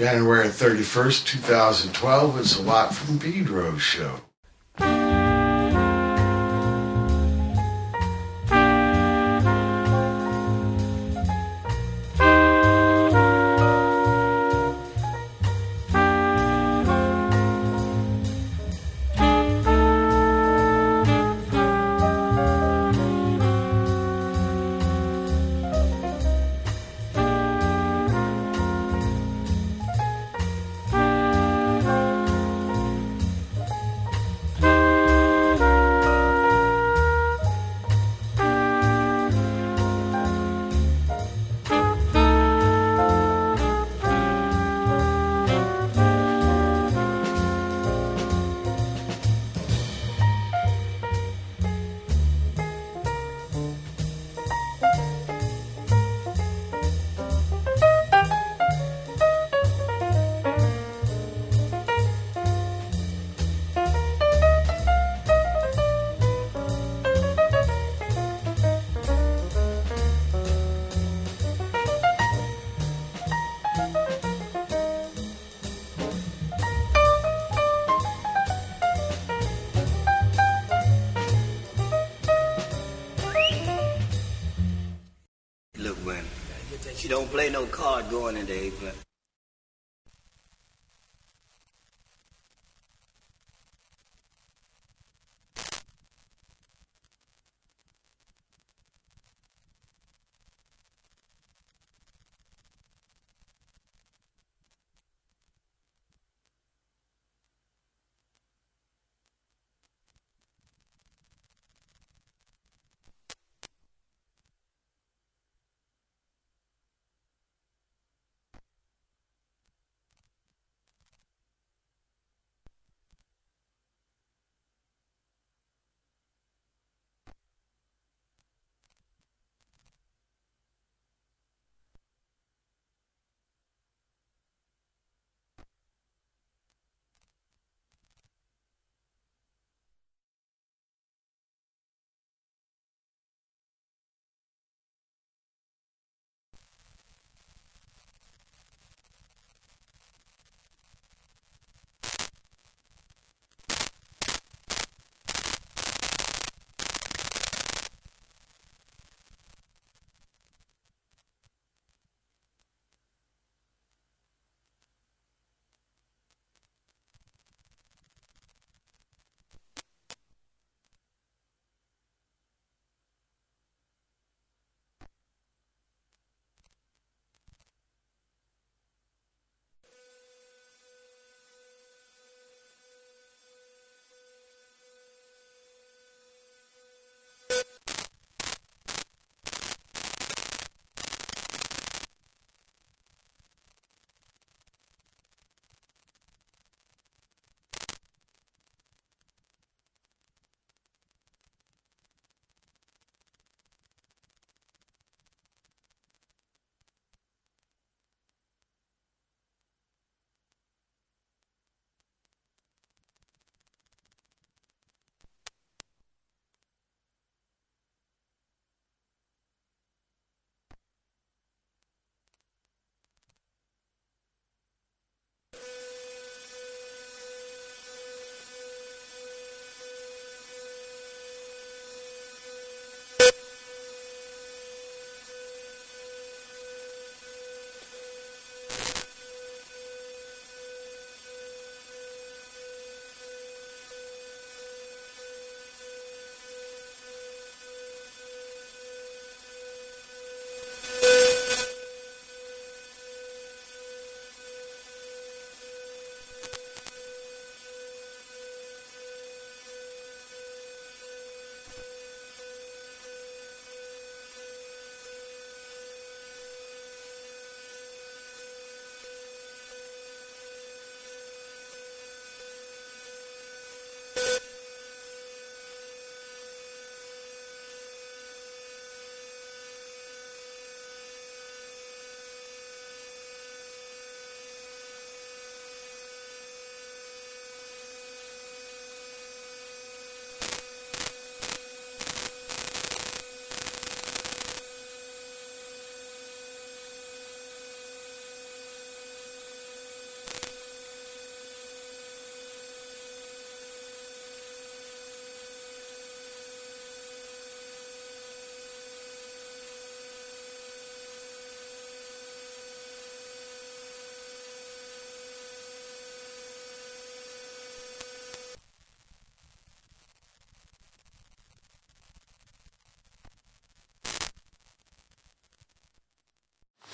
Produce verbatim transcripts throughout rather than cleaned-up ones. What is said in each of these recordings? January thirty-first, two thousand twelve, it's The Watt from Pedro Show. Don't play no card going into April.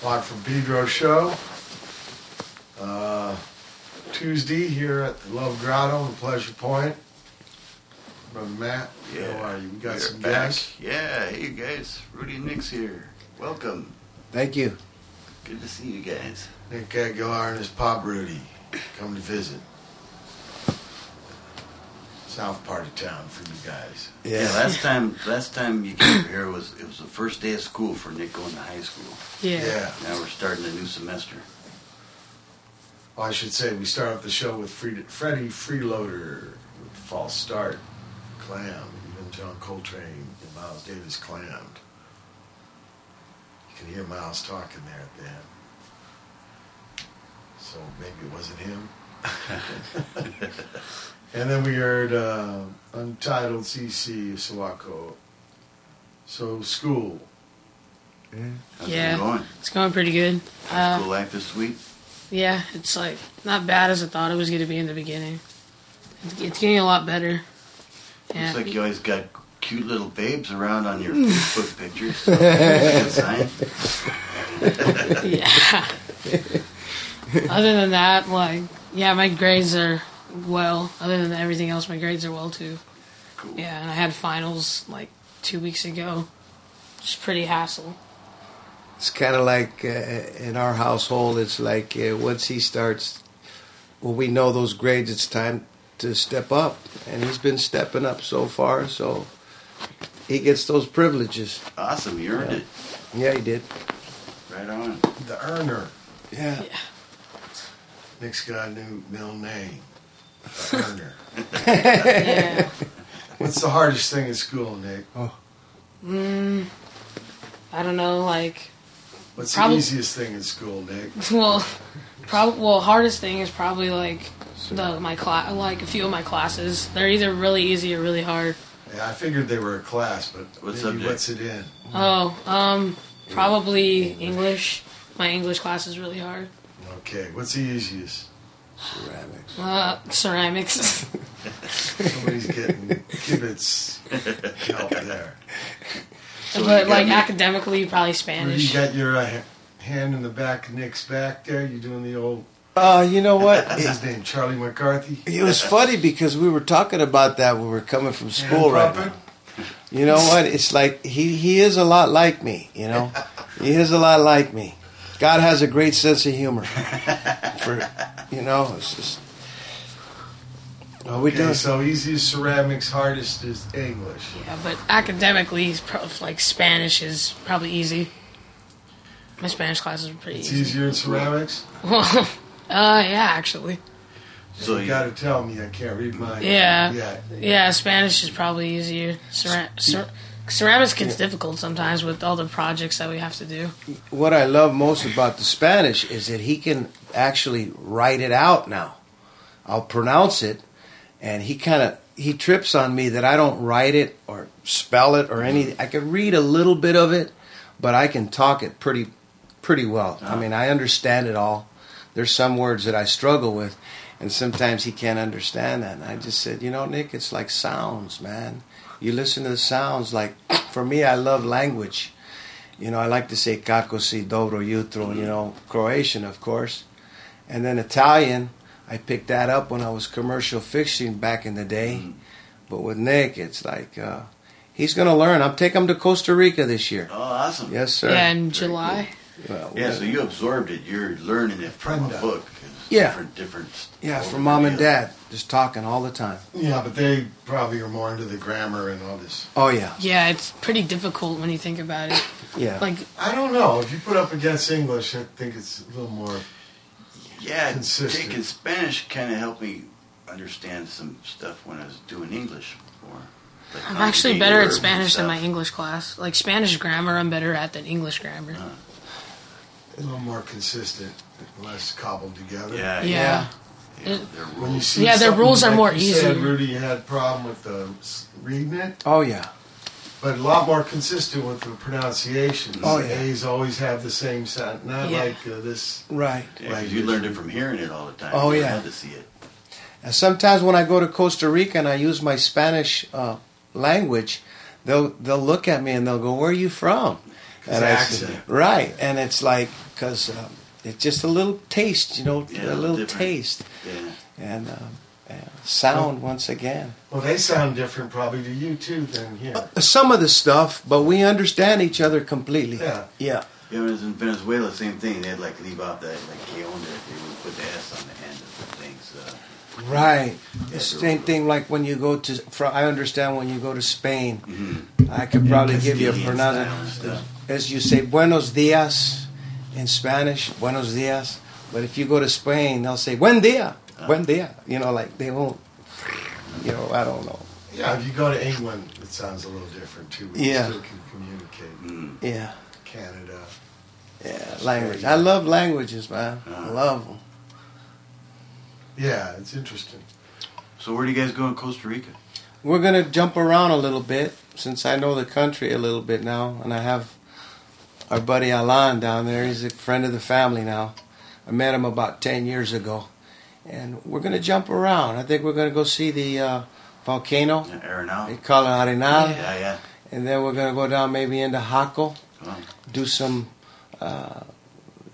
Watt from Pedro Show. Uh, Tuesday here at the Love Grotto in Pleasure Point. Brother Matt, yeah. How are you? We got We're some back. guys. Yeah, hey guys. Rudy and Nick's here. Welcome. Thank you. Good to see you guys. Nick Aguilar and his Pop Rudy. Come to visit. South part of town for you guys. Yeah, yeah last time last time you came here was it was the first day of school for Nick going to high school. Yeah. yeah. Now we're starting a new semester. Well, I should say we start off the show with Freddie Freeloader with False Start, Clammed. Even John Coltrane and Miles Davis clammed. You can hear Miles talking there at the end. So maybe it wasn't him. And then we heard uh, Untitled C C Sawako. So, school. Yeah. How's yeah, it going? It's going pretty good. Uh, school life this week? Yeah, it's like not bad as I thought it was going to be in the beginning. It's, it's getting a lot better. Yeah. Looks like you always got cute little babes around on your Facebook pictures. So that's a good sign. Yeah. Other than that, like, yeah, my grades are. Well, other than everything else, my grades are well too. Cool. Yeah, and I had finals like two weeks ago. It's pretty hassle. It's kind of like uh, in our household. It's like uh, once he starts, well, we know those grades. It's time to step up, and he's been stepping up so far. So he gets those privileges. Awesome, he earned yeah. it. Yeah, he did. Right on. The earner. Yeah. yeah. Nick's got a new middle name. yeah. What's the hardest thing in school, Nick? Oh. Mm, I don't know, like... What's prob- the easiest thing in school, Nick? Well, prob- well, hardest thing is probably, like, the my cla- like a few of my classes. They're either really easy or really hard. Yeah, I figured they were a class, but what maybe what's it in? Oh, um, probably English. English. My English class is really hard. Okay, what's the easiest? Ceramics. Uh, ceramics. Somebody's getting kibitz help there. So but, like, academically, probably Spanish. You got your uh, hand in the back of Nick's back there? You doing the old... Oh, uh, you know what? What's his name? Charlie McCarthy? It was funny because we were talking about that when we were coming from school right now. You know what? It's like, he, he is a lot like me, you know? He is a lot like me. God has a great sense of humor. For, you know, it's just... Well, we okay, do. So easiest ceramics, hardest is English. Yeah, but academically, like Spanish is probably easy. My Spanish classes are pretty it's easy. It's easier in ceramics? Well, uh, yeah, actually. So you, you got to tell me, I can't read mine. Yeah, yeah, yeah Spanish is probably easier. Cera- cer- Ceramics gets yeah. difficult sometimes with all the projects that we have to do. What I love most about the Spanish is that he can actually write it out now. I'll pronounce it, and he kind of he trips on me that I don't write it or spell it or anything. I can read a little bit of it, but I can talk it pretty pretty well. Oh. I mean, I understand it all. There's some words that I struggle with, and sometimes he can't understand that. And I just said, you know, Nick, it's like sounds, man. You listen to the sounds like, for me, I love language. You know, I like to say kakosi, dobro, jutro, you know, Croatian, of course. And then Italian, I picked that up when I was commercial fishing back in the day. Mm. But with Nick, it's like, uh, he's going to learn. I'm taking him to Costa Rica this year. Oh, awesome. Yes, sir. Yeah, in July. Cool. Well, yeah, so you absorbed it. You're learning it from a book. Yeah, different, different yeah, from mom and dad, just talking all the time. Yeah, but they probably are more into the grammar and all this. Oh yeah, yeah, it's pretty difficult when you think about it. Yeah, like I don't know if you put up against English, I think it's a little more. Yeah, consistent. Taking Spanish kind of helped me understand some stuff when I was doing English before. Like I'm actually better at Spanish than my English class. Like Spanish grammar, I'm better at than English grammar. Uh-huh. A little more consistent, less cobbled together. Yeah, yeah. yeah. It, their when you see yeah, their rules are like more easy. Said, Rudy had a problem with the reading it. Oh yeah, but a lot more consistent with the pronunciations. Oh yeah, the A's always have the same sound. Not yeah. like uh, this. Right. Yeah, like you learned it from hearing it all the time. Oh you yeah, had to see it. And sometimes when I go to Costa Rica and I use my Spanish uh, language, they'll they'll look at me and they'll go, "Where are you from?" and accent. I, right, and it's like, because um, it's just a little taste, you know, yeah, a little different. taste. Yeah. And um, yeah, sound, well, once again. Well, they sound different probably to you, too, than here. Uh, some of the stuff, but we understand each other completely. Yeah. Yeah. Yeah, but in Venezuela, same thing. They'd like leave out that like que onda. They would put the S on the end of the thing. So. Right. Yeah, same thing. Like when you go to, for, I understand when you go to Spain. Mm-hmm. I could probably and give you a pronunciation. As you say, buenos dias in Spanish, buenos dias. But if you go to Spain, they'll say buen dia, uh, buen dia. You know, like they won't. You know, I don't know. Yeah, if you go to England, it sounds a little different too. We yeah. still can communicate. Mm. Yeah. Canada. Yeah, language. I love languages, man. Uh, I love them. Yeah, it's interesting. So where do you guys go in Costa Rica? We're going to jump around a little bit, since I know the country a little bit now. And I have our buddy Alan down there. He's a friend of the family now. I met him about ten years ago. And we're going to jump around. I think we're going to go see the uh, volcano. The Arenal. They call it Arenal. Yeah, yeah. And then we're going to go down maybe into Jaco. Oh. Do some... Uh,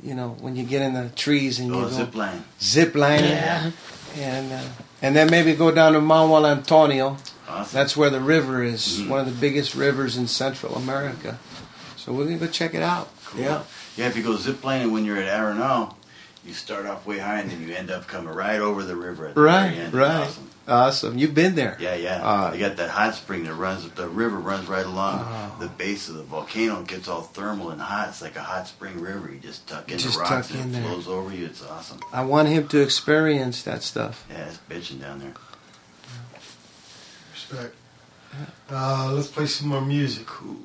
you know, when you get in the trees and you oh, go zip line, zip line, yeah, and uh, and then maybe go down to Mount Juan Antonio. Awesome. That's where the river is, mm-hmm. one of the biggest rivers in Central America. So we're gonna go check it out. Cool. Yeah, yeah. If you go zip lining when you're at Arenal, you start off way high and then you end up coming right over the river. At the right, very end. Right. Awesome. Awesome. You've been there. Yeah, yeah. Uh, they got that hot spring that runs, the river runs right along uh, the base of the volcano. It gets all thermal and hot. It's like a hot spring river. You just tuck in just the rocks in and it flows over you. It's awesome. I want him to experience that stuff. Yeah, it's bitching down there. Respect. Uh, let's play some more music. Cool.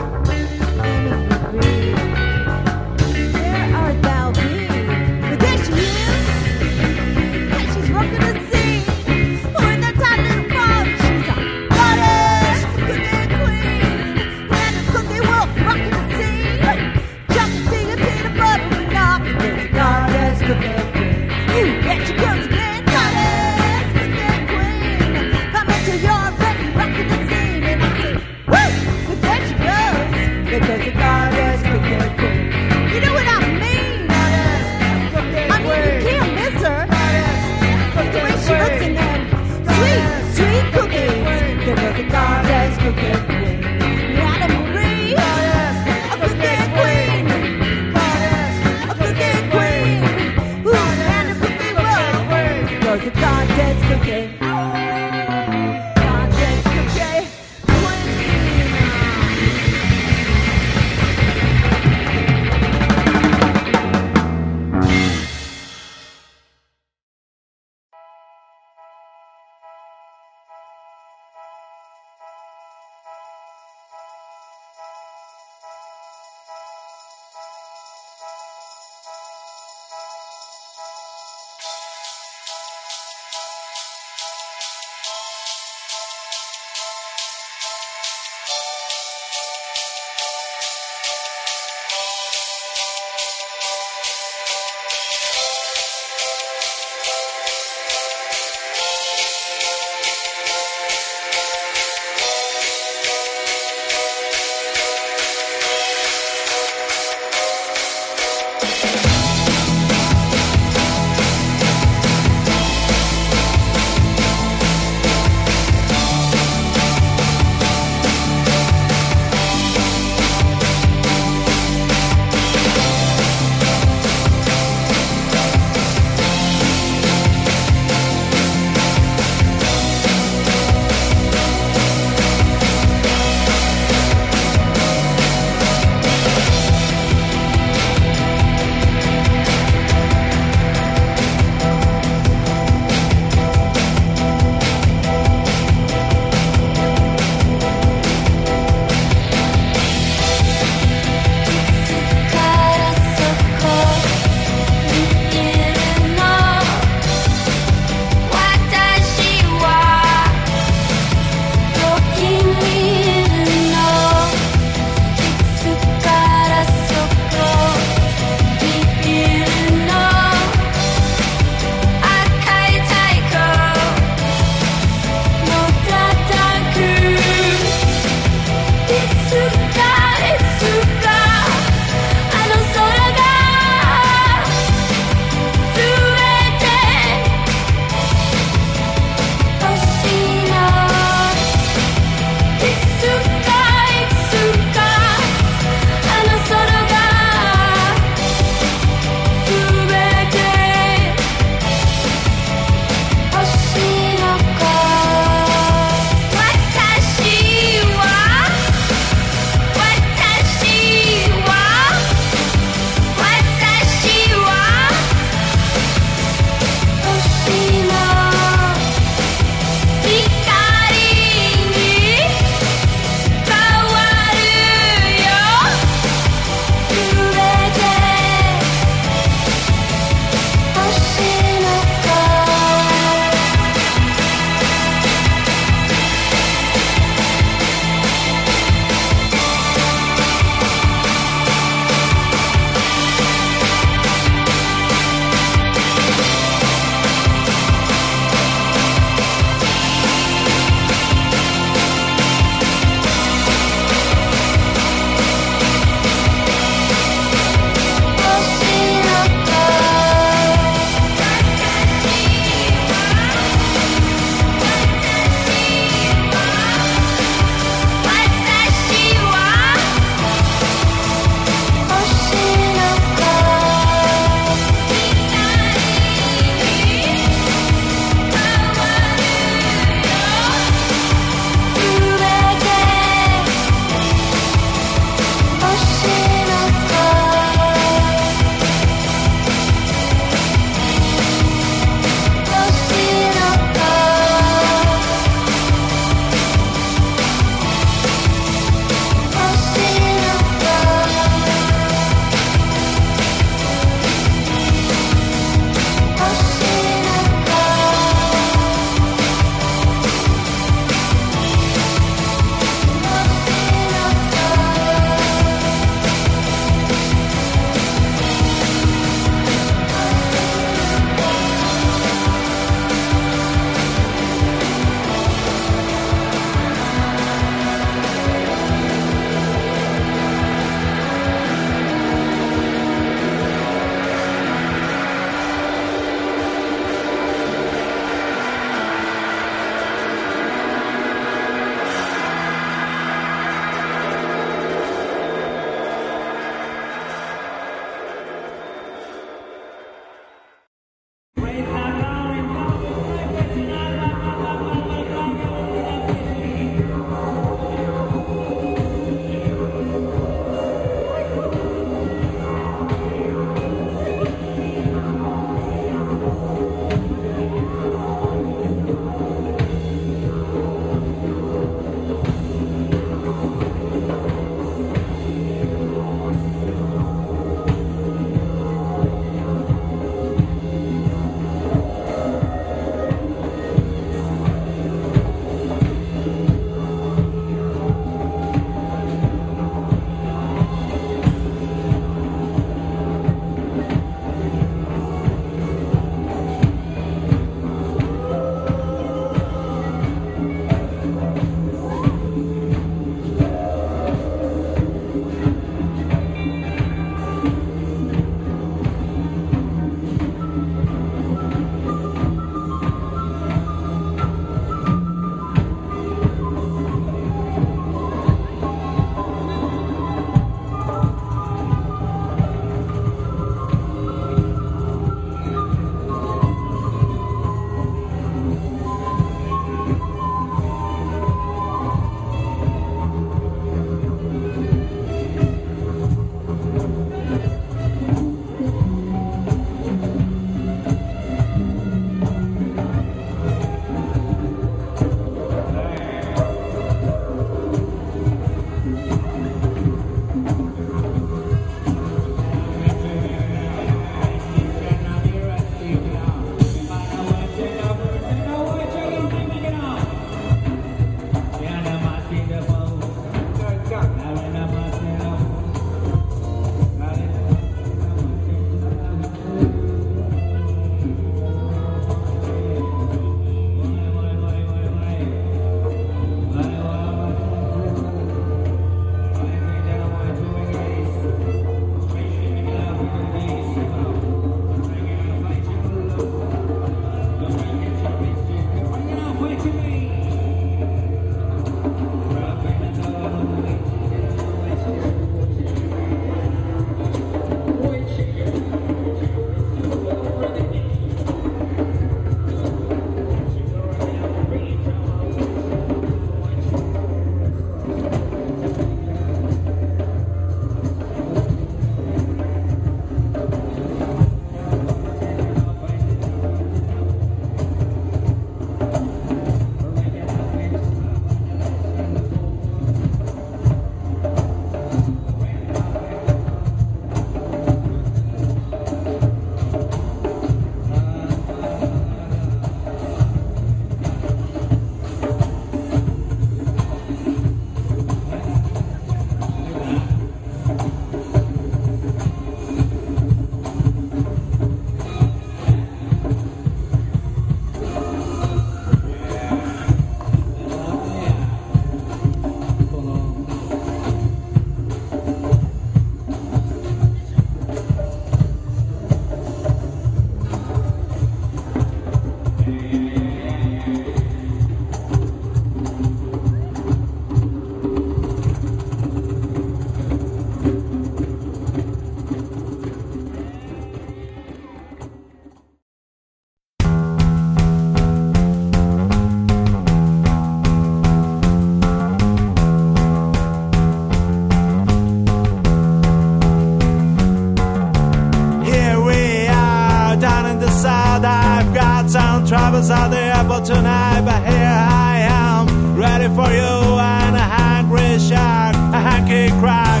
town travels out the airport tonight, but here I am, ready for you and a hungry shark, a hanky crack.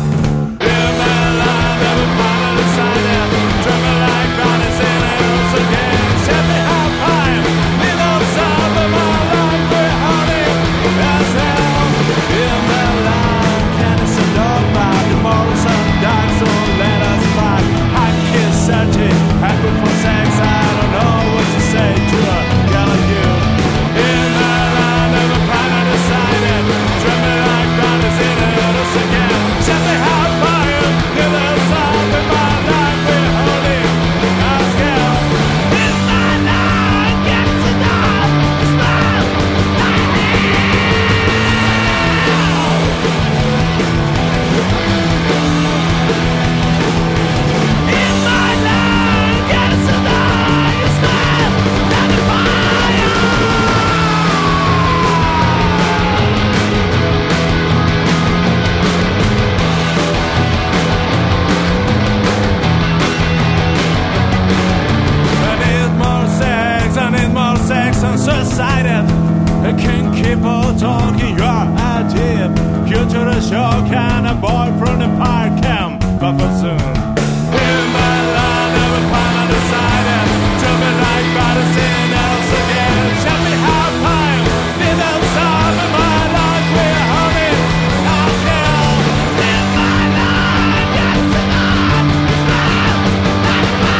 Live my life, everybody inside there, travel like Ronnie's in the hills again. Set me up high, middle south of my life, we're honey as hell. Live my life, Candace and dog bite, tomorrow sun dark, so let us fight. Hot kiss searching, happy for sex, I don't know what to say to a girl like you. In my life, everybody decided, travel like Ronnie's in the hills again. Set me up high, middle south of my life, we're honey as hell. I can't keep on talking, you're a tip. You to the show, can a boy from the park come but for soon. In my life, every time I decided to be like Madison else again. Tell me how time did I solve in my life, we're holding out hell. In my life, that's the night, it's not, that's my life.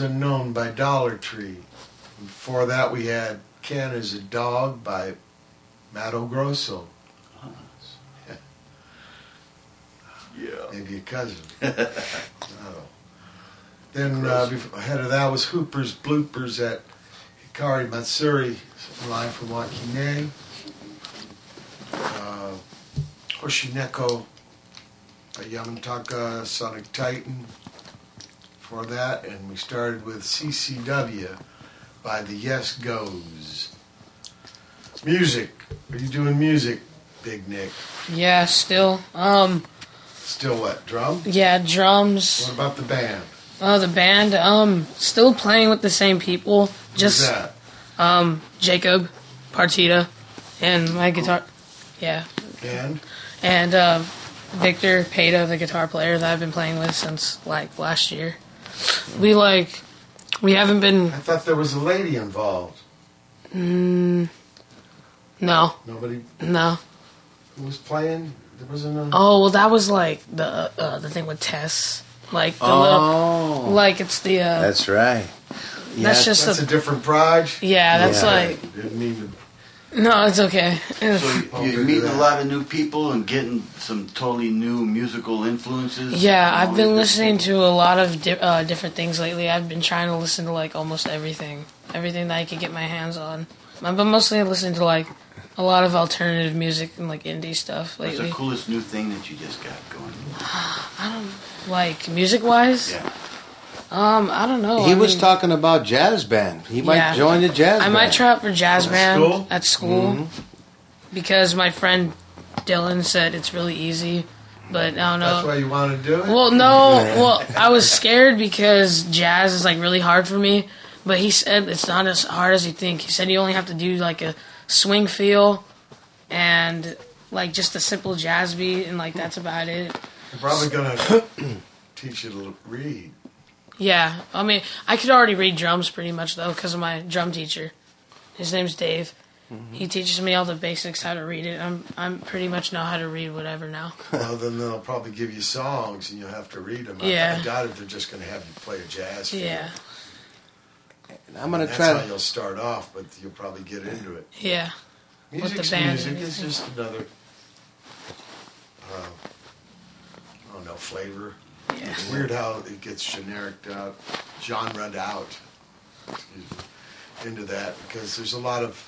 Unknown by Dollar Tree. Before that we had Ken is a Dog by Mato Grosso. Ah. Yeah. yeah. Maybe a cousin. I don't know. Then uh, before, ahead of that was Hooper's Bloopers at Hikari Matsuri, live from Wakine. Uh, Hoshineko at Yamantaka Sonic Titan for that, and we started with C C W by the Yes Goes. Music. Are you doing music, Big Nick? Yeah, still. Um, still what? Drum? Yeah, drums. What about the band? Uh, the band, um, still playing with the same people. Just, Who's that? Um, Jacob, Partita, and my guitar, yeah. And? And, uh, Victor Peta, the guitar player that I've been playing with since, like, last year. We, like, we haven't been... I thought there was a lady involved. Mm, no. Nobody? No. Who was playing? There wasn't a... Oh, well, that was, like, the, uh, the thing with Tess. Like the oh. little, like it's the. Uh, that's right. Yeah, that's just that's a, a different proj. Yeah, that's yeah. like. Didn't even. No, it's okay. It's, so you, you're meeting a lot of new people and getting some totally new musical influences. Yeah, I've been listening people. to a lot of di- uh, different things lately. I've been trying to listen to like almost everything, everything that I could get my hands on. I've been mostly listening to like a lot of alternative music and like indie stuff lately. What's the coolest new thing that you just got going? I don't. Like, music-wise? Yeah. Um, I don't know. He I was mean, talking about jazz band. He might yeah. join the jazz I band. I might try out for jazz at band school? at school. Mm-hmm. Because my friend Dylan said it's really easy. But I don't know. That's why you want to do it? Well, no. Well, I was scared because jazz is, like, really hard for me. But he said it's not as hard as you think. He said you only have to do, like, a swing feel and, like, just a simple jazz beat. And, like, that's about it. I'm probably going to teach you to read. Yeah. I mean, I could already read drums pretty much, though, because of my drum teacher. His name's Dave. Mm-hmm. He teaches me all the basics, how to read it. I'm I'm pretty much know how to read whatever now. Well, then they'll probably give you songs, and you'll have to read them. Yeah. I, I doubt if they're just going to have you play a jazz field. Yeah. And I'm going to try. That's how you'll start off, but you'll probably get into it. Yeah. Music's music is just another... Uh, I don't know, flavor. Yeah. It's weird how it gets generic out, genred out into that, because there's a lot of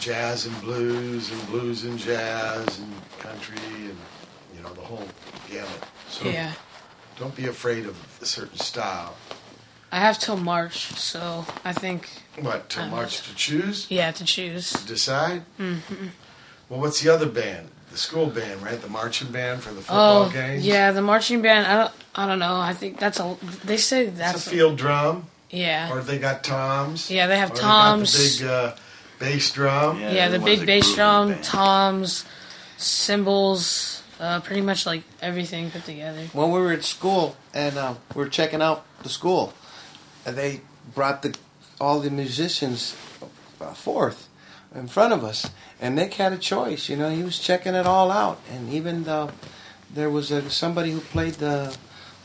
jazz and blues and blues and jazz and country and, you know, the whole gamut. So yeah. Don't be afraid of a certain style. I have till March, so I think... What, till March to choose? Yeah, to choose. To decide? Mm-hmm. Well, what's the other band? The school band, right? The marching band for the football oh, games. Yeah, the marching band. I don't. I don't know. I think that's a. They say that's it's a field a, drum. Yeah. Or they got toms. Yeah, they have or toms. They got the big uh, bass drum. Yeah, yeah the, the big bass drum, band. toms, cymbals, uh, pretty much like everything put together. When we were at school and uh, we were checking out the school, they brought the all the musicians forth in front of us. And Nick had a choice, you know. He was checking it all out, and even though there was a, somebody who played the,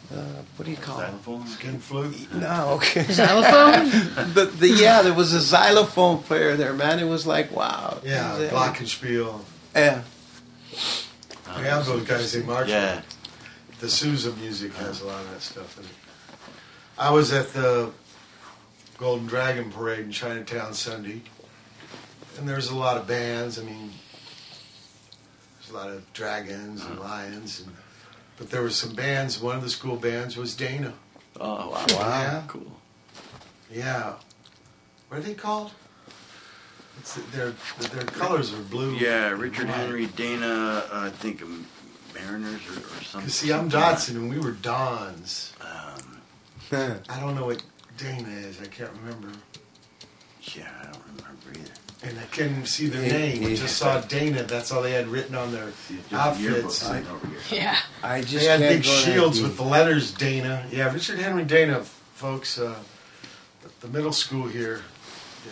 the what do you call xylophone? it? Skin flute? No, okay. Xylophone? the, the yeah, there was a xylophone player there, man. It was like wow. Yeah, glockenspiel. Yeah. Oh, yeah, those guys they march. Yeah. The Sousa music has a lot of that stuff in it. I was at the Golden Dragon Parade in Chinatown Sunday. And there's a lot of bands. I mean, there's a lot of dragons and lions, and, but there were some bands. One of the school bands was Dana. Oh wow! Yeah. Wow. Cool. Yeah. What are they called? It's, their their colors are blue. Yeah, Richard Henry Dana. Uh, I think um, Mariners or, or something. See, I'm Dotson, and we were Dons. Um, I don't know what Dana is. I can't remember. Yeah, I don't remember either. And I couldn't see their name. We just saw Dana. That's all they had written on their outfits. I, yeah. I just they had big shields with the letters Dana. Yeah, Richard Henry Dana, folks. Uh, at the middle school here.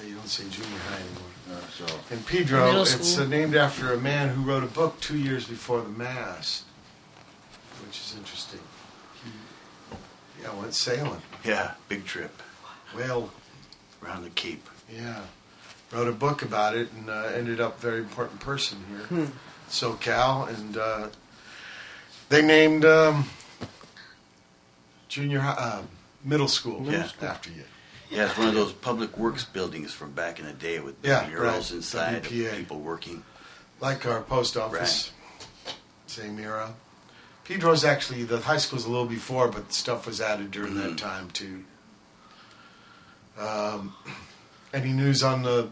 Yeah, you don't say junior high anymore. No, so. And Pedro, it's uh, named after a man who wrote a book two years before the Mass, which is interesting. Yeah, went sailing. Yeah, big trip. Well, around the Cape. Yeah. wrote a book about it, and uh, ended up a very important person here, hmm. SoCal, and uh, they named um, junior high, uh, middle school, middle yeah. school after you. Yeah, it's one of those public works buildings from back in the day with yeah, murals right. inside W P A. Of people working. Like our post office, right. same era. Pedro's actually, the high school's a little before, but stuff was added during mm-hmm. that time too. Um, any news on the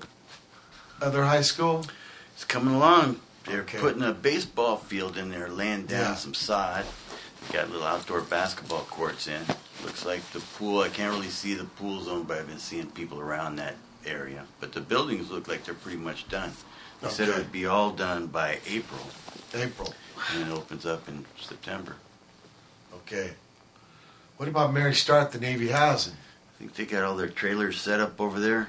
other high school? It's coming along. They're okay. putting a baseball field in there, laying down yeah. some sod. They got little outdoor basketball courts in. Looks like the pool, I can't really see the pool zone, but I've been seeing people around that area. But the buildings look like they're pretty much done. They okay. said it would be all done by April. April. And it opens up in September. Okay. What about Mary Start, the Navy Housing? I think they got all their trailers set up over there,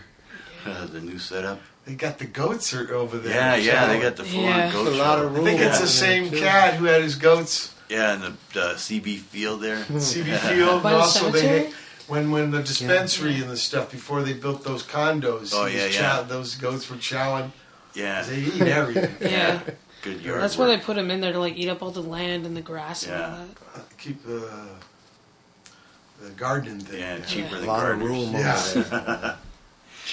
uh, the new setup. They got the goats over there. Yeah, yeah, they got the full-on yeah. goats. A lot of rules. I think it's the same cat who had his goats. Yeah, in the uh, C B field there. C B field, and also they when when the dispensary yeah. and the stuff before they built those condos. Oh yeah, yeah. Chow, those goats were chowing. Yeah, they eat everything. yeah, good yard. That's work. Why they put them in there to like eat up all the land and the grass yeah. and all that. Uh, keep the uh, the gardening thing. Yeah, yeah. cheaper yeah. than gardeners. Yeah.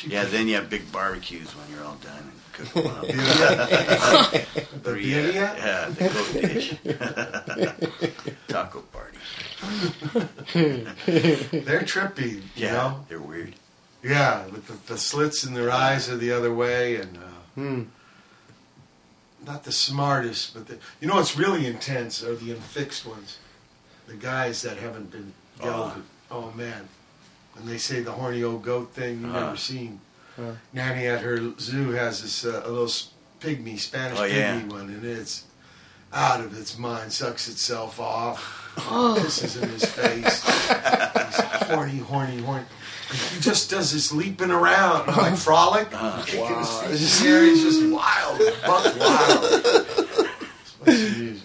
yeah, then you have big barbecues when you're all done and cook them up. the birria? Yeah, the goat dish. Taco party. They're trippy, you yeah, know? They're weird. Yeah, with the, the slits in their eyes are the other way, and uh, hmm. not the smartest, but the, you know what's really intense are the unfixed ones. The guys that haven't been yelled at. Oh, man. And they say the horny old goat thing you've uh-huh. never seen. Uh-huh. Nanny at her zoo has this uh, a little pygmy, Spanish oh, pygmy yeah. one, and it's out of its mind, sucks itself off, oh. pisses in his face. He's horny, horny, horny. He just does this leaping around, like frolic. Uh, kicking wow. his feet. It's just, he's just wild, buck wild. That's what's the music.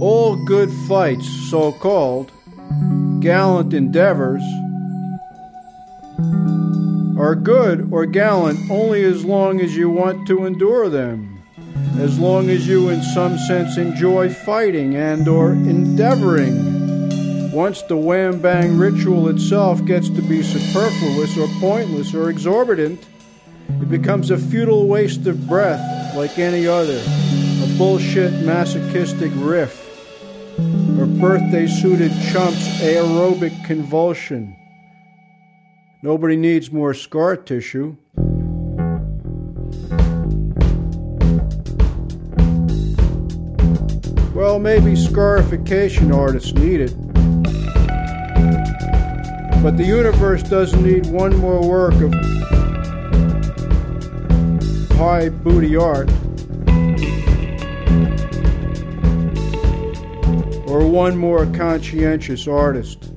all good fights, so-called, gallant endeavors, are good or gallant only as long as you want to endure them, as long as you in some sense enjoy fighting and or endeavoring. Once the wham-bang ritual itself gets to be superfluous or pointless or exorbitant, it becomes a futile waste of breath like any other, a bullshit masochistic riff, or birthday-suited chump's aerobic convulsion. Nobody needs more scar tissue. Well, maybe scarification artists need it. But the universe doesn't need one more work of high booty art, or one more conscientious artist.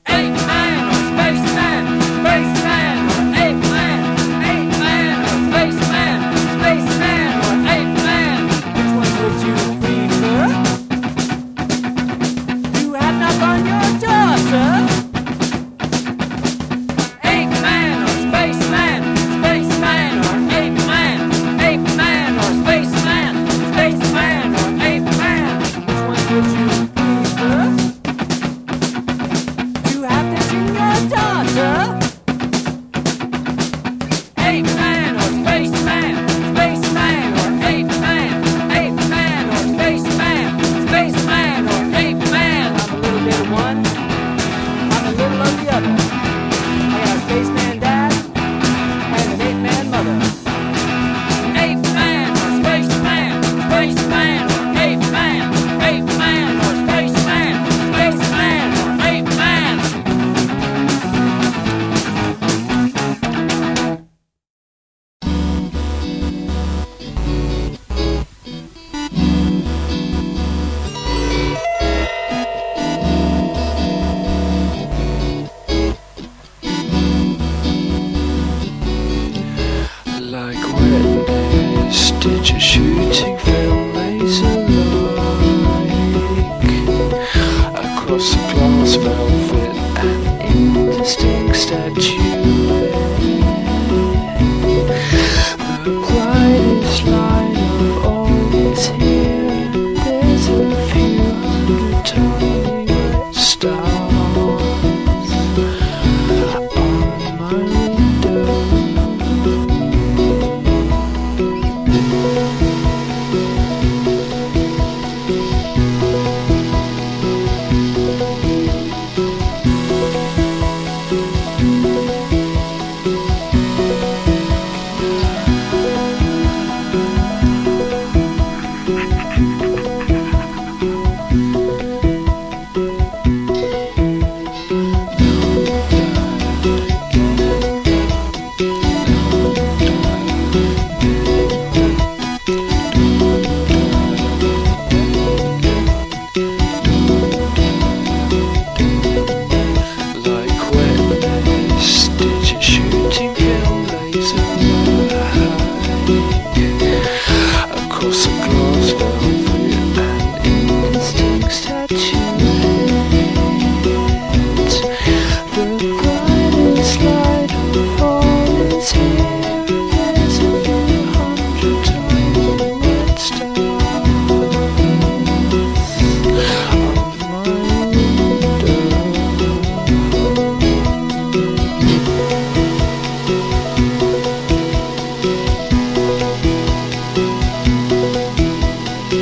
Thank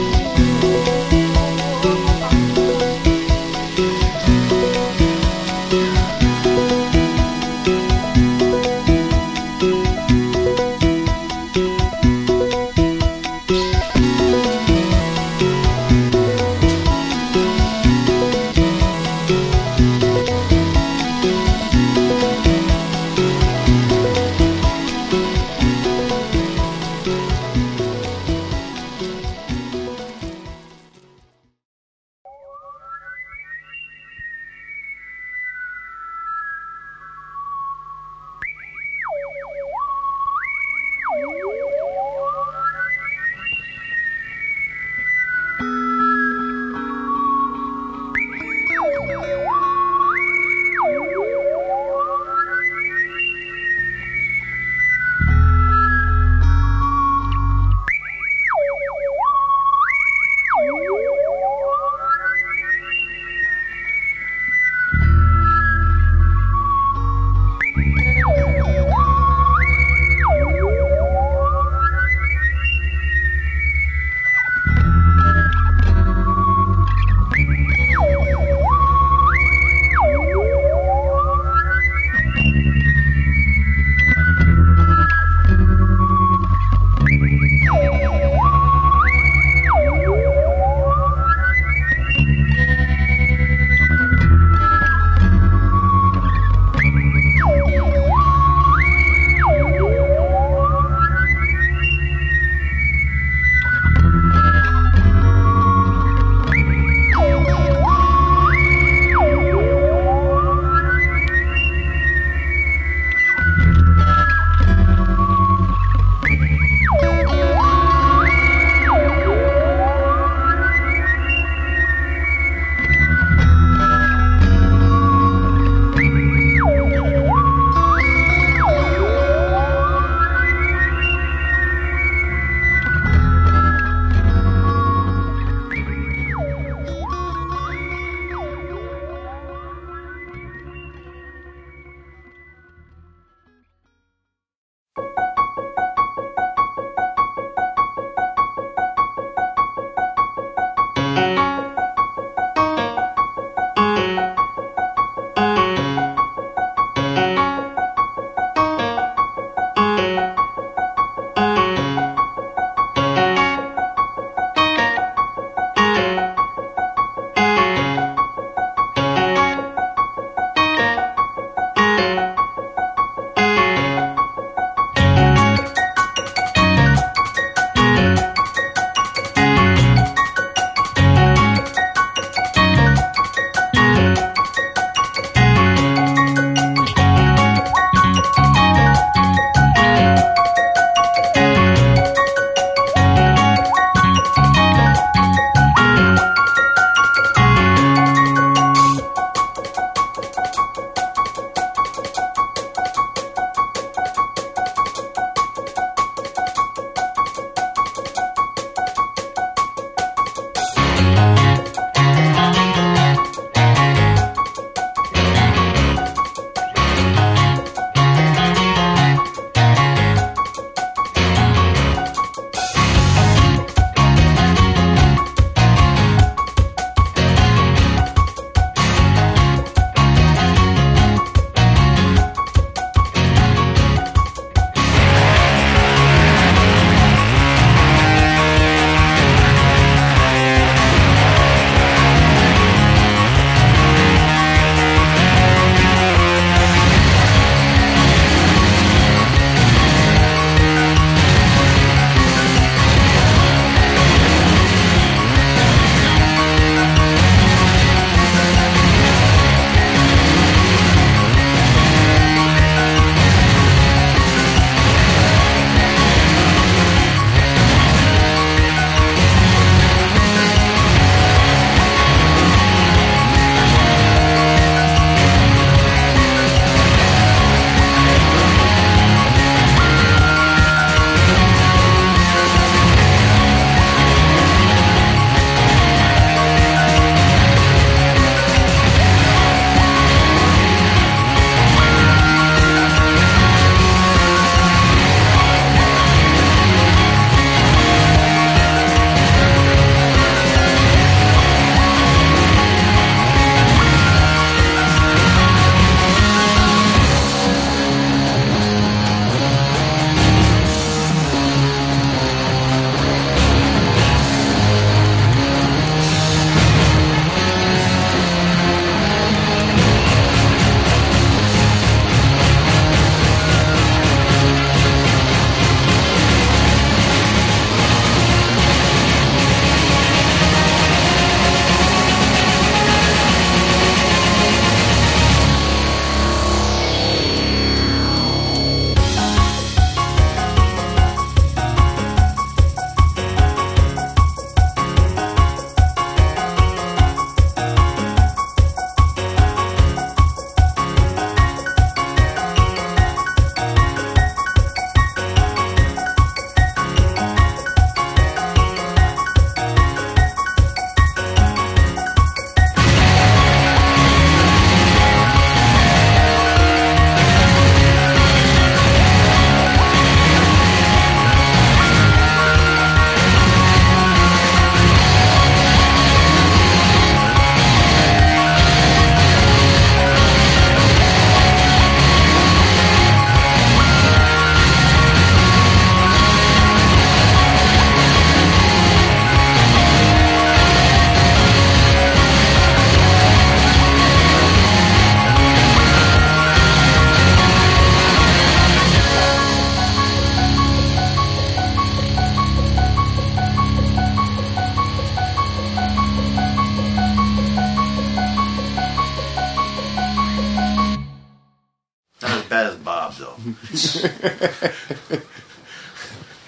you.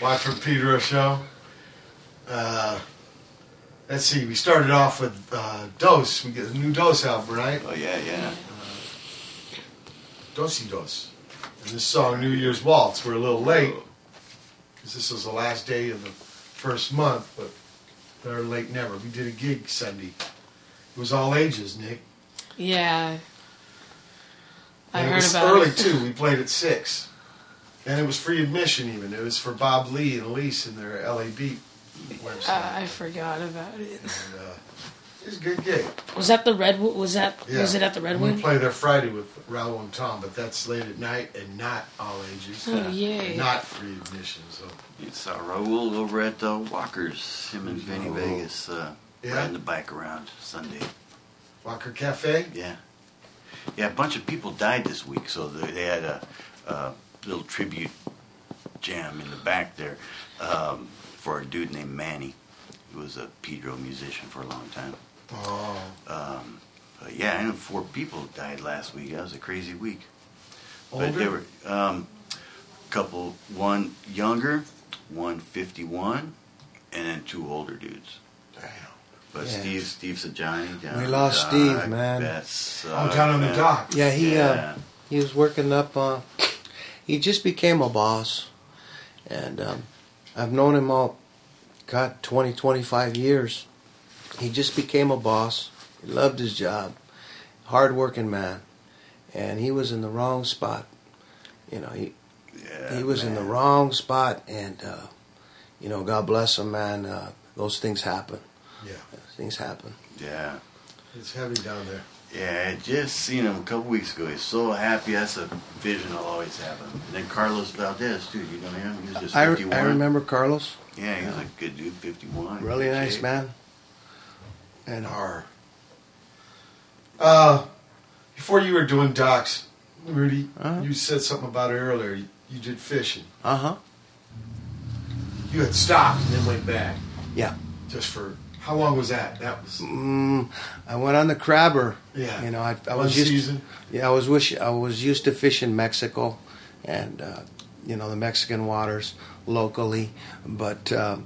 Watt from Pedro Show. Uh, let's see, we started off with uh, Dos. We get a new Dos album, right? Oh, yeah, yeah. Uh, Dosy Dos. And this song, New Year's Waltz, we're a little late, because this was the last day of the first month, but better late never. We did a gig Sunday. It was all ages, Nick. Yeah. I and heard it was about early, it. too. We played at six. And it was free admission, even. It was for Bob Lee and Elise in their L A Beat website. Uh, I forgot about it. And, uh, it was a good gig. Was that the Redwood? Was that? Yeah. Was it at the Redwood? We played there Friday with Raul and Tom, but that's late at night and not all ages. Oh, yay. Not free admission. So. You saw Raul over at uh, Walker's, him and Vinny Vegas, uh, yeah. riding the bike around Sunday. Walker Cafe? Yeah. Yeah, a bunch of people died this week, so they had a, a little tribute jam in the back there um, for a dude named Manny, who was a Pedro musician for a long time. Oh. Um, but yeah, I know four people died last week. That was a crazy week. Older? But there were um, a couple, one younger, one fifty-one, and then two older dudes. Damn. But yeah. Steve, Steve's a Johnny. Down we lost doc, Steve, man. That's I'm down on the dock. Yeah, he yeah. Uh, he was working up. Uh, he just became a boss, and um, I've known him all, God, twenty, twenty-five years. He just became a boss. He loved his job, hard-working man, and he was in the wrong spot. You know, he yeah, he was man. in the wrong spot, and uh, you know, God bless him, man. Uh, those things happen. Yeah. Things happen. Yeah. It's heavy down there. Yeah, I just seen him a couple weeks ago. He's so happy. That's a vision I'll always have him. And then Carlos Valdez, too. You know him? He was just fifty-one. I, I remember Carlos. Yeah, he was yeah. a good dude, fifty-one. Really nice shape. man. And horror. Uh, before you were doing docs, Rudy, uh-huh. you said something about it earlier. You, you did fishing. Uh-huh. You had stopped and then went back. Yeah. Just for... How long was that? That was. Mm, I went on the crabber. Yeah. You know, I, I was used. Season. Yeah, I was wish I was used to fish in Mexico, and uh, you know the Mexican waters locally. But uh,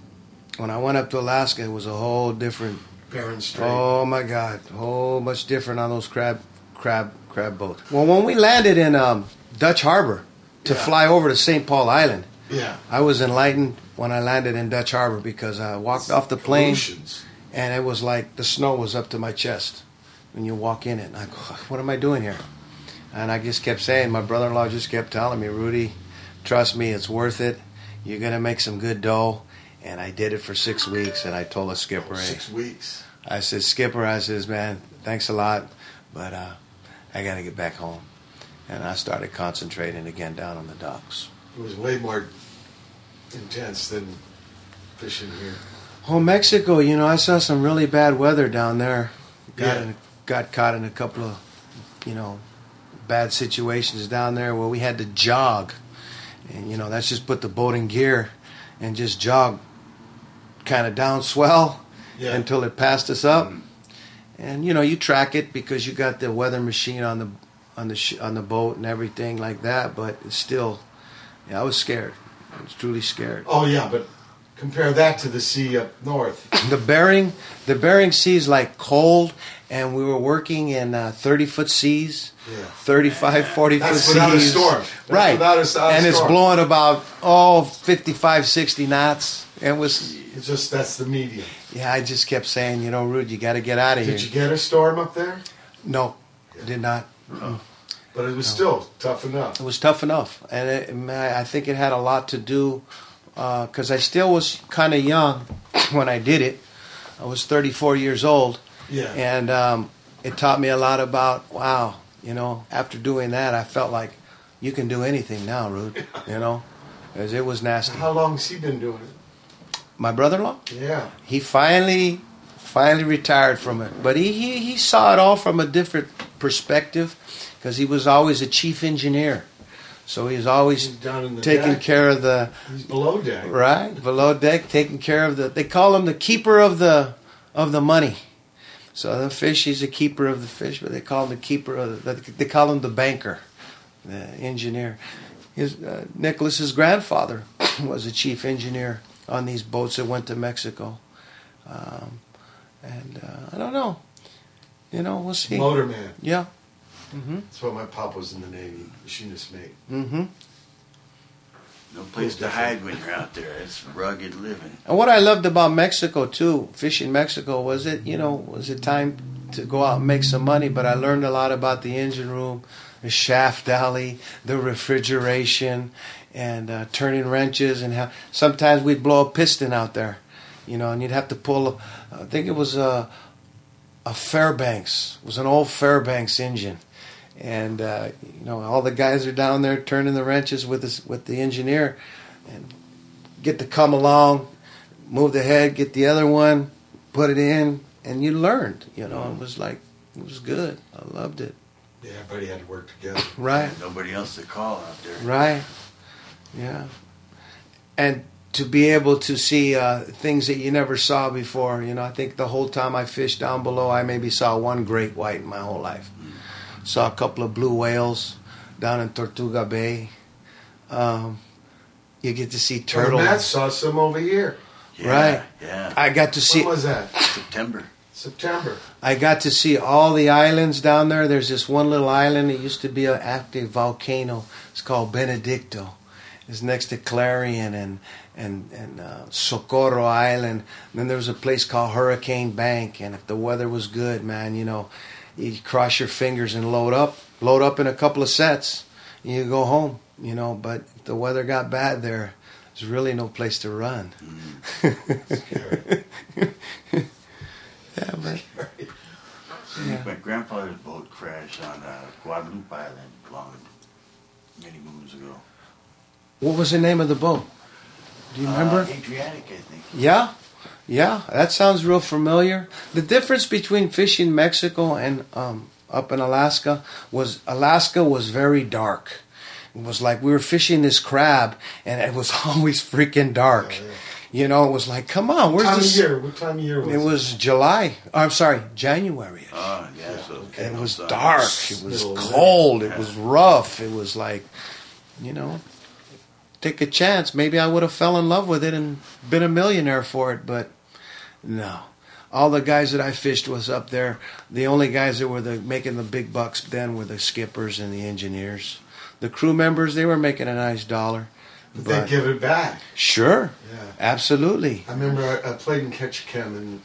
when I went up to Alaska, it was a whole different. Barren Strait. Oh my God! Whole much different on those crab, crab, crab boats. Well, when we landed in um, Dutch Harbor to yeah. fly over to Saint Paul Island, yeah, I was enlightened when I landed in Dutch Harbor because I walked it's off the plane. Oceans. And it was like the snow was up to my chest when you walk in it. And I go, what am I doing here? And I just kept saying, my brother-in-law just kept telling me, Rudy, trust me, it's worth it. You're going to make some good dough. And I did it for six weeks, and I told the skipper. Oh, six hey, weeks. I said, Skipper, I says, man, thanks a lot, but uh, I got to get back home. And I started concentrating again down on the docks. It was way more intense than fishing here. Oh, Mexico, you know, I saw some really bad weather down there. Got yeah. in, got caught in a couple of, you know, bad situations down there where we had to jog. And, you know, that's just put the boat in gear and just jog kind of down swell yeah. until it passed us up. Mm-hmm. And, you know, you track it because you got the weather machine on the on the, sh- on the boat and everything like that. But it's still, yeah, I was scared. I was truly scared. Oh, yeah, but... Compare that to the sea up north. The Bering, the Bering Sea is like cold, and we were working in uh, thirty-foot seas, yeah. thirty-five, forty-foot seas. That's without a storm. Right. That's without a, and storm. It's blowing about, oh, fifty-five, sixty knots. It was... It's just, that's the medium. Yeah, I just kept saying, you know, Rude, you got to get out of here. Did you get a storm up there? No, yeah. did not. No. But it was no. still tough enough. It was tough enough, and it, I think it had a lot to do... Because uh, I still was kind of young when I did it. I was thirty-four years old. Yeah. And um, it taught me a lot about, wow, you know, after doing that, I felt like you can do anything now, Rude, you know, because it was nasty. How long has he been doing it? My brother-in-law? Yeah. He finally, finally retired from it. But he, he, he saw it all from a different perspective because he was always a chief engineer. So he's always he's down in the taking deck. care of the... He's below deck. Right, below deck, taking care of the... They call him the keeper of the of the money. So the fish, he's the keeper of the fish, but they call him the keeper of... The, they call him the banker, the engineer. his uh, Nicholas's grandfather was a chief engineer on these boats that went to Mexico. Um, and uh, I don't know. You know, we'll see. Motorman. Yeah. Mm-hmm. That's what my pop was in the Navy, machinist mate. Mm-hmm. No place to hide when you're out there. It's rugged living. And what I loved about Mexico, too, fishing Mexico, was it, you know, was it time to go out and make some money, but I learned a lot about the engine room, the shaft alley, the refrigeration, and uh, turning wrenches. And how sometimes we'd blow a piston out there, you know, and you'd have to pull, a, I think it was a, a Fairbanks, it was an old Fairbanks engine. And, uh, you know, all the guys are down there turning the wrenches with this, with the engineer, and get to come along, move the head, get the other one, put it in, and you learned, you know. It was like, it was good. I loved it. Yeah, everybody had to work together. Right. Nobody else to call out there. Right. Yeah. And to be able to see uh, things that you never saw before, you know, I think the whole time I fished down below, I maybe saw one great white in my whole life. Saw a couple of blue whales down in Tortuga Bay. Um, you get to see turtles. Well, Matt saw some over here. Yeah, right. Yeah. I got to see. When was that? September. September. I got to see all the islands down there. There's this one little island. It used to be an active volcano. It's called Benedicto. It's next to Clarion and and and uh, Socorro Island. And then there was a place called Hurricane Bank. And if the weather was good, man, you know. You cross your fingers and load up, load up in a couple of sets, and you go home, you know. But if the weather got bad there, there's really no place to run. Mm. Yeah, but yeah. My grandfather's boat crashed on uh, Guadalupe Island long, many moons ago. What was the name of the boat? Do you remember? Uh, Adriatic, I think. Yeah? Yeah, that sounds real familiar. The difference between fishing Mexico and um, up in Alaska was Alaska was very dark. It was like we were fishing this crab, and it was always freaking dark. Oh, yeah. You know, it was like, come on, where's time this? Of year? What time of year was it? It was July. Oh, I'm sorry, January. Oh, yeah. So okay. It was dark. It was cold. It was rough. It was like, you know. Take a chance. Maybe I would have fell in love with it and been a millionaire for it, but no. All the guys that I fished was up there. The only guys that were the, making the big bucks then were the skippers and the engineers. The crew members, they were making a nice dollar. But, but they give it back. Sure. Yeah. Absolutely. I remember I, I played in Ketchikan and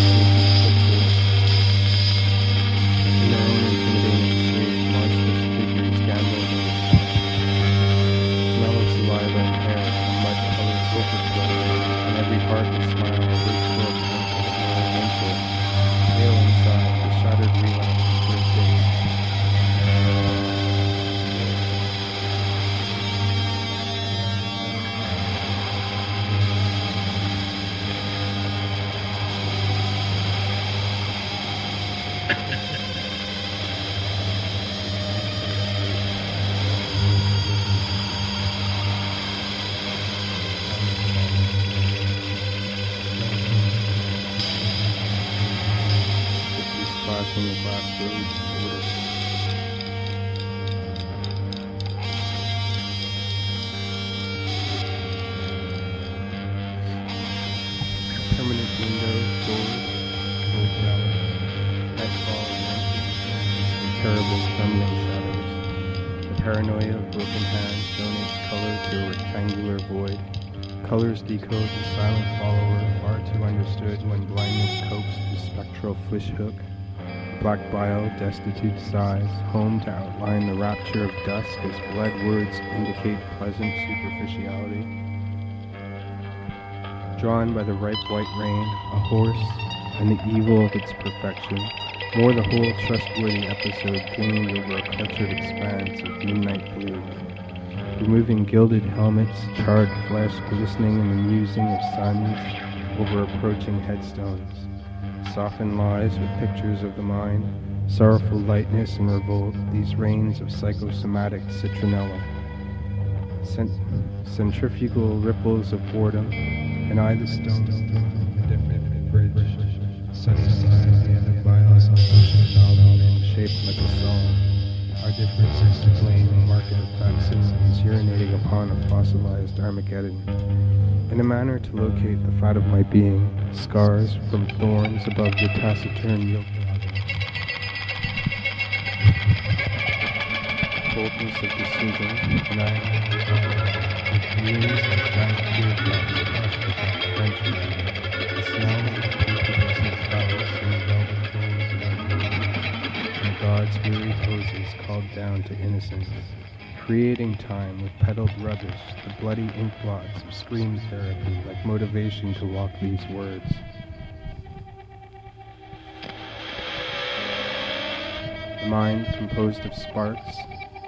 shaking football. The long, intimidating sleeve, monstrous figures gambled in the sun. The smell of saliva and hair, and light-colored silver fluttering, and every heart and smile of each book and the smiling angel, pale inside, the shattered relapse of first days. Decode the silent follower, far too understood when blindness copes the spectral fish hook. Black bile, destitute sighs, home to outline the rapture of dusk as bled words indicate pleasant superficiality. Drawn by the ripe white rain, a horse, and the evil of its perfection, more the whole trustworthy episode gleamed over a cultured expanse of midnight blue. Removing gilded helmets, charred flesh glistening in the musing of suns over approaching headstones. Softened lies with pictures of the mind, sorrowful lightness and revolt, these rains of psychosomatic citronella. Cent centrifugal ripples of boredom, and I the stone, the different bridge, synthesized the other violence of ocean album shaped like a song. Our differences to blame and market of facsimile is urinating upon a fossilized Armageddon. In a manner to locate the fat of my being, scars from thorns above the taciturn yolk. Coldness of the season, night, with views of giant teardrops crushed without Frenchman, the smell of the people's and flowers and the velvet folds around the world, and God's weary poses called down to innocence, creating time with peddled rubbish, the bloody inkblots of scream therapy like motivation to walk these words. The mind composed of sparks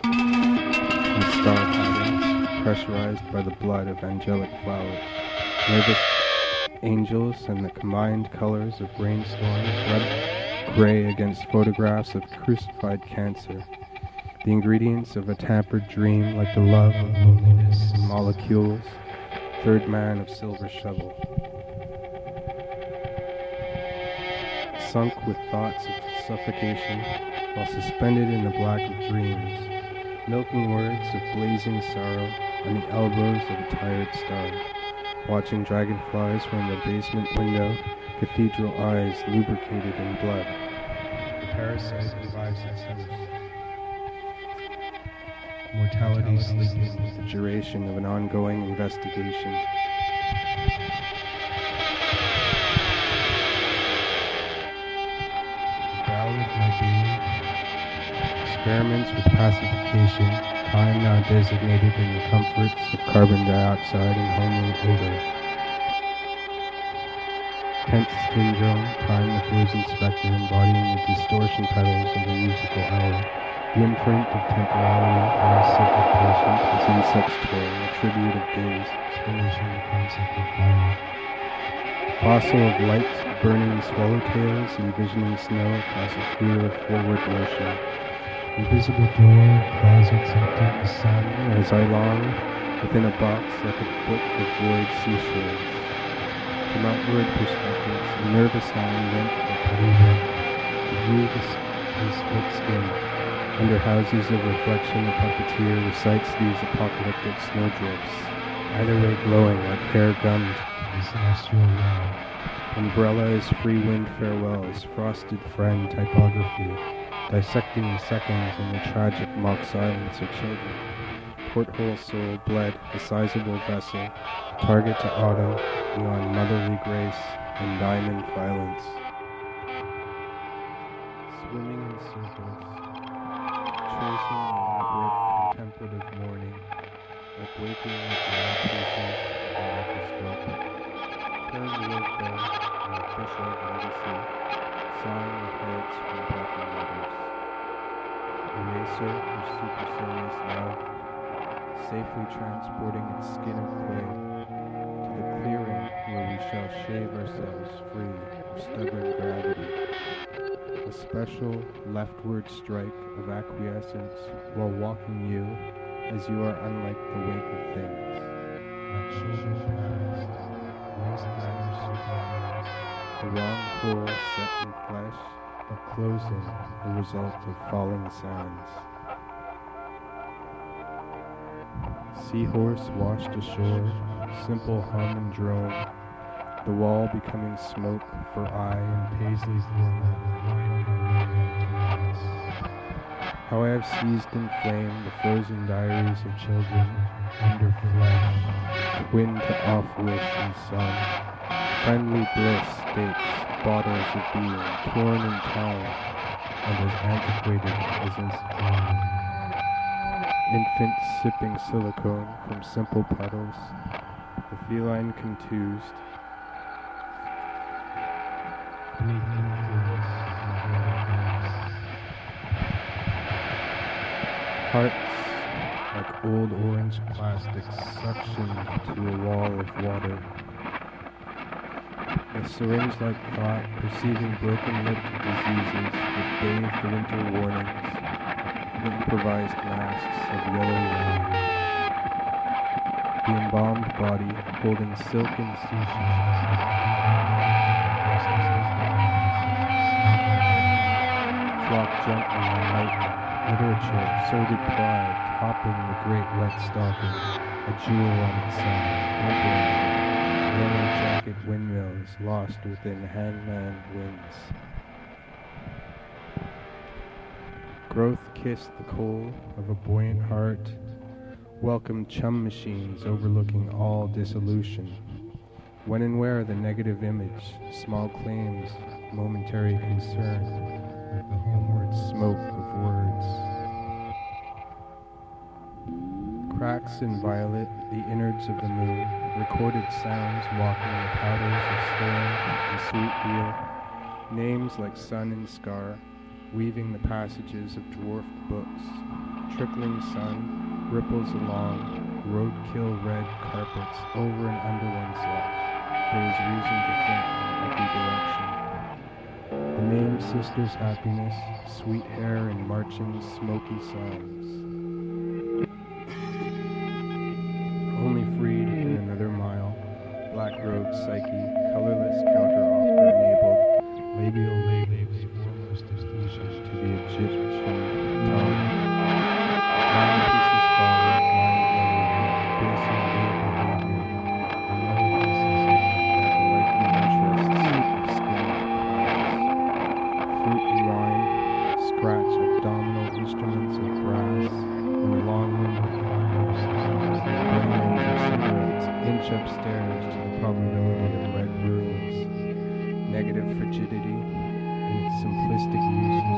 and star patterns, pressurized by the blood of angelic flowers, nervous angels and the combined colors of brainstorms rubbed gray against photographs of crucified cancer. The ingredients of a tampered dream like the love of loneliness and molecules, third man of silver shovel. Sunk with thoughts of suffocation while suspended in the black of dreams, milking words of blazing sorrow on the elbows of a tired star, watching dragonflies from the basement window, cathedral eyes lubricated in blood. The parasite revives its host. Mortality sleeping with the duration of an ongoing investigation. The bowel of my being. Experiments with pacification, time now designated in the comforts of carbon dioxide and homely odor. Tenth syndrome, time the frozen spectre embodying the distortion petals of the musical hour. The imprint of temporality on our sacred patience is insects toil, a tribute of days, explanation of the concept of fire. Fossil of lights, burning swallowtails, envisioning snow across a fear of forward motion. Invisible door, closets empty of the sun, as I long, within a box like a book of void seashores. From outward perspectives, a nervous hound went for Perugia, to view the, the split skin. Under houses of reflection, the puppeteer recites these apocalyptic snowdrifts, either way glowing like hair gummed to the celestial realm. Umbrellas, free wind farewells, frosted friend typography, dissecting the seconds and the tragic mock silence of children, porthole soul bled a sizable vessel, target to autumn beyond motherly grace and diamond violence. Swimming in circles, tracing elaborate contemplative mourning, like waking with the pieces and microscope. Turn warfare, an official legacy, sawing the heads from broken letters. Eraser of supercilious love, safely transporting its skin of clay to the clearing where we shall shave ourselves free of stubborn gravity. A special leftward strike of acquiescence while walking you as you are unlike the wake of things. Like children past. The wrong core set in flesh, a closing, the result of falling sands. Seahorse washed ashore, simple hum and drone, the wall becoming smoke for eye and paisley's warmth. How I have seized in flame the frozen diaries of children under flesh. Twin to off-wish and sun, friendly bliss states, bottles of beer, torn and torn, and as antiquated as insignificant. Infants sipping silicone from simple puddles, the feline contused. Hearts. Like old orange plastic suctioned to a wall of water. A syringe-like thought, perceiving broken-lipped diseases with bathed winter warnings and improvised masks of yellow wine. The embalmed body holding silken seashells. Flock gently on lightning. Literature, so deprived, hopping the great wet stocking, a jewel on its side, rippling, yellow jacket windmills lost within hangman winds. Growth kissed the coal of a buoyant heart, welcomed chum machines overlooking all dissolution. When and where the negative image, small claims, momentary concern, with the homeward smoke of words. Cracks in violet, the innards of the moon, recorded sounds walking the powders of storm and sweet deal, names like sun and scar, weaving the passages of dwarfed books, trickling sun, ripples along, roadkill red carpets over and under one's lap. There is reason to think in every direction. The name Sister's Happiness, sweet hair and marching smoky songs. Only freed in another mile, black robed psyche, colorless counteroffer enabled, labial labels foremost distinction to the Egyptian tongue. Nine pieces falling, mind blowing, basing their behavior, and low pieces like the likely interests of skinned piles. Fruit and wine, scratch abdominal instruments of brass, and long-winded fires, brandings of cigarettes inch upstairs to the probability of red ruins. Negative frigidity and its simplistic uses.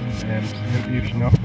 out, and you should know. Space, no way.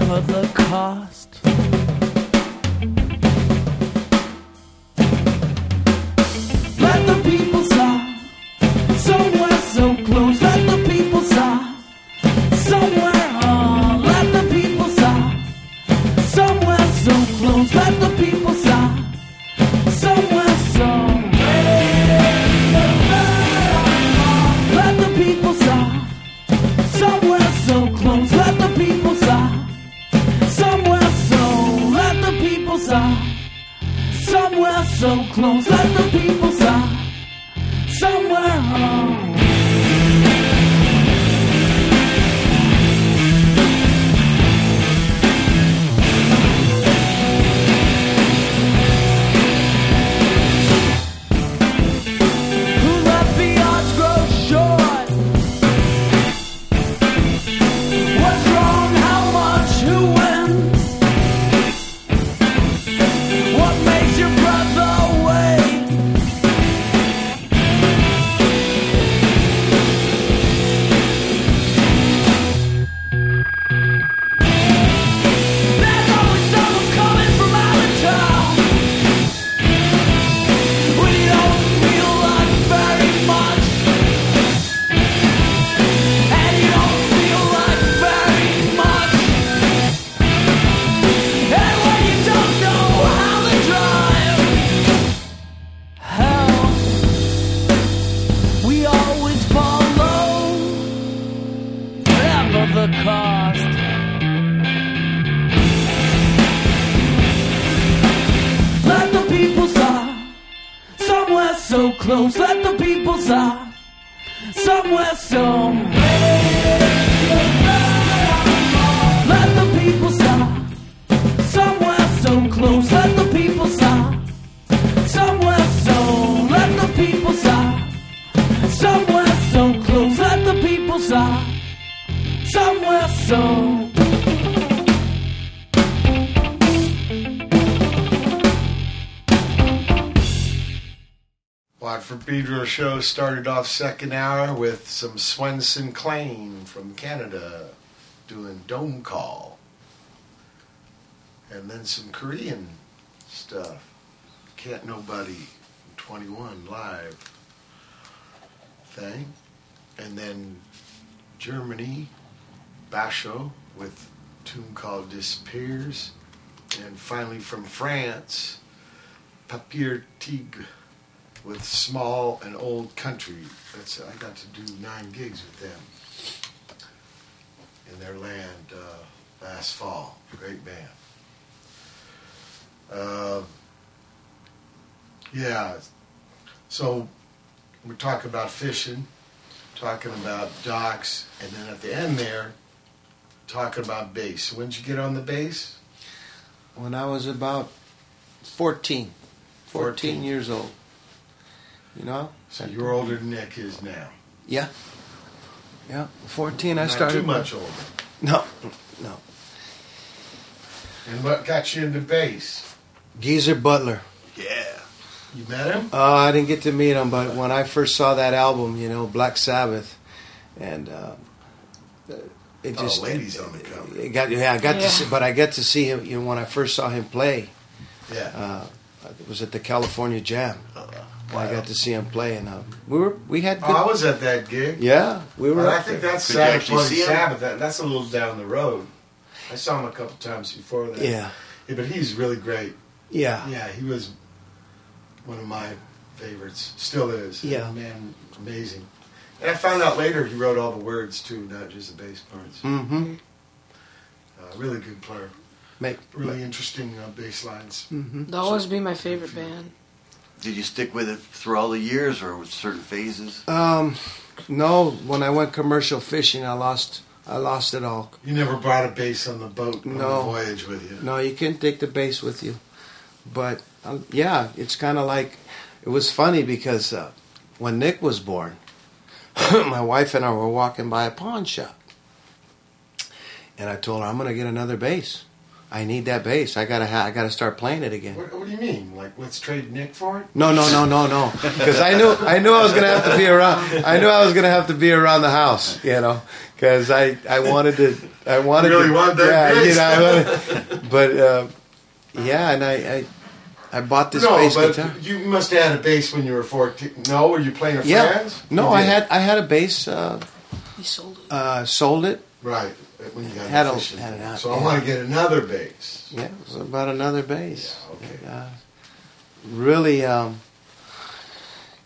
top of the cost. Let the people sigh, somewhere so close. Let the people sigh, somewhere on. Let the people sigh, somewhere so close. Let the people sigh, somewhere so close. Let the people sigh, somewhere so close. Let the people sigh, somewhere so. Let the people sigh, somewhere so close. Let the people sigh, somewhere home. Show started off second hour with some Swenson Clane from Canada doing Dome Call, and then some Korean stuff. Can't Nobody twenty-one live thing, and then Germany Bash.o with a tune called Disappears, and finally from France Papier Tigre with Small and Old Country. That's I got to do nine gigs with them in their land uh, last fall. Great band. Uh, yeah, so we're talking about fishing, talking about docks, and then at the end there, talking about bass. When did you get on the bass? When I was about fourteen. fourteen, fourteen years old. You know? So you're older than Nick is now. Yeah. Yeah. fourteen, I Not started. Not too much older. No. No. And what got you into bass? Geezer Butler. Yeah. You met him? Uh, I didn't get to meet him, but when I first saw that album, you know, Black Sabbath, and uh, it just... Oh, ladies it, on the cover. It got, yeah, I got yeah. to see, but I got to see him, you know, when I first saw him play. Yeah. Uh, it was at the California Jam. Uh-huh. Wow. I got to see him play, and uh, we were we had. Good... Oh, I was at that gig. Yeah, we were. Well, I think there. That's Sabbath. Sabbath. That, that's a little down the road. I saw him a couple times before that. Yeah. Yeah, but he's really great. Yeah. Yeah, he was one of my favorites. Still is. Yeah, man, amazing. And I found out later he wrote all the words too, not just the bass parts. Mm-hmm. Uh, really good player. Make really make. interesting uh, bass lines. Mm-hmm. They'll so, always be my favorite band. Did you stick with it through all the years or with certain phases? Um, no. When I went commercial fishing, I lost I lost it all. You never brought a bass on the boat on no. the voyage with you? No, you can't take the bass with you. But, um, yeah, it's kind of like... It was funny because uh, when Nick was born, my wife and I were walking by a pawn shop. And I told her, I'm going to get another bass. I need that bass. I gotta, ha- I gotta start playing it again. What, what do you mean? Like, let's trade Nick for it? No, no, no, no, no. Because I knew, I knew I was gonna have to be around. I knew I was gonna have to be around the house, you know, because I, I wanted to, I wanted you really to, want that yeah, bass. You know, but uh, yeah, and I, I, I bought this no, bass but guitar. You must have had a bass when you were fourteen. No, were you playing with yeah. friends? No, I had, I had a bass. Uh, he sold it. Uh, sold it. Right. When you got had a, had it out, so I yeah. want to get another bass. Yeah, it was about another bass. Yeah, okay. Uh, really, um,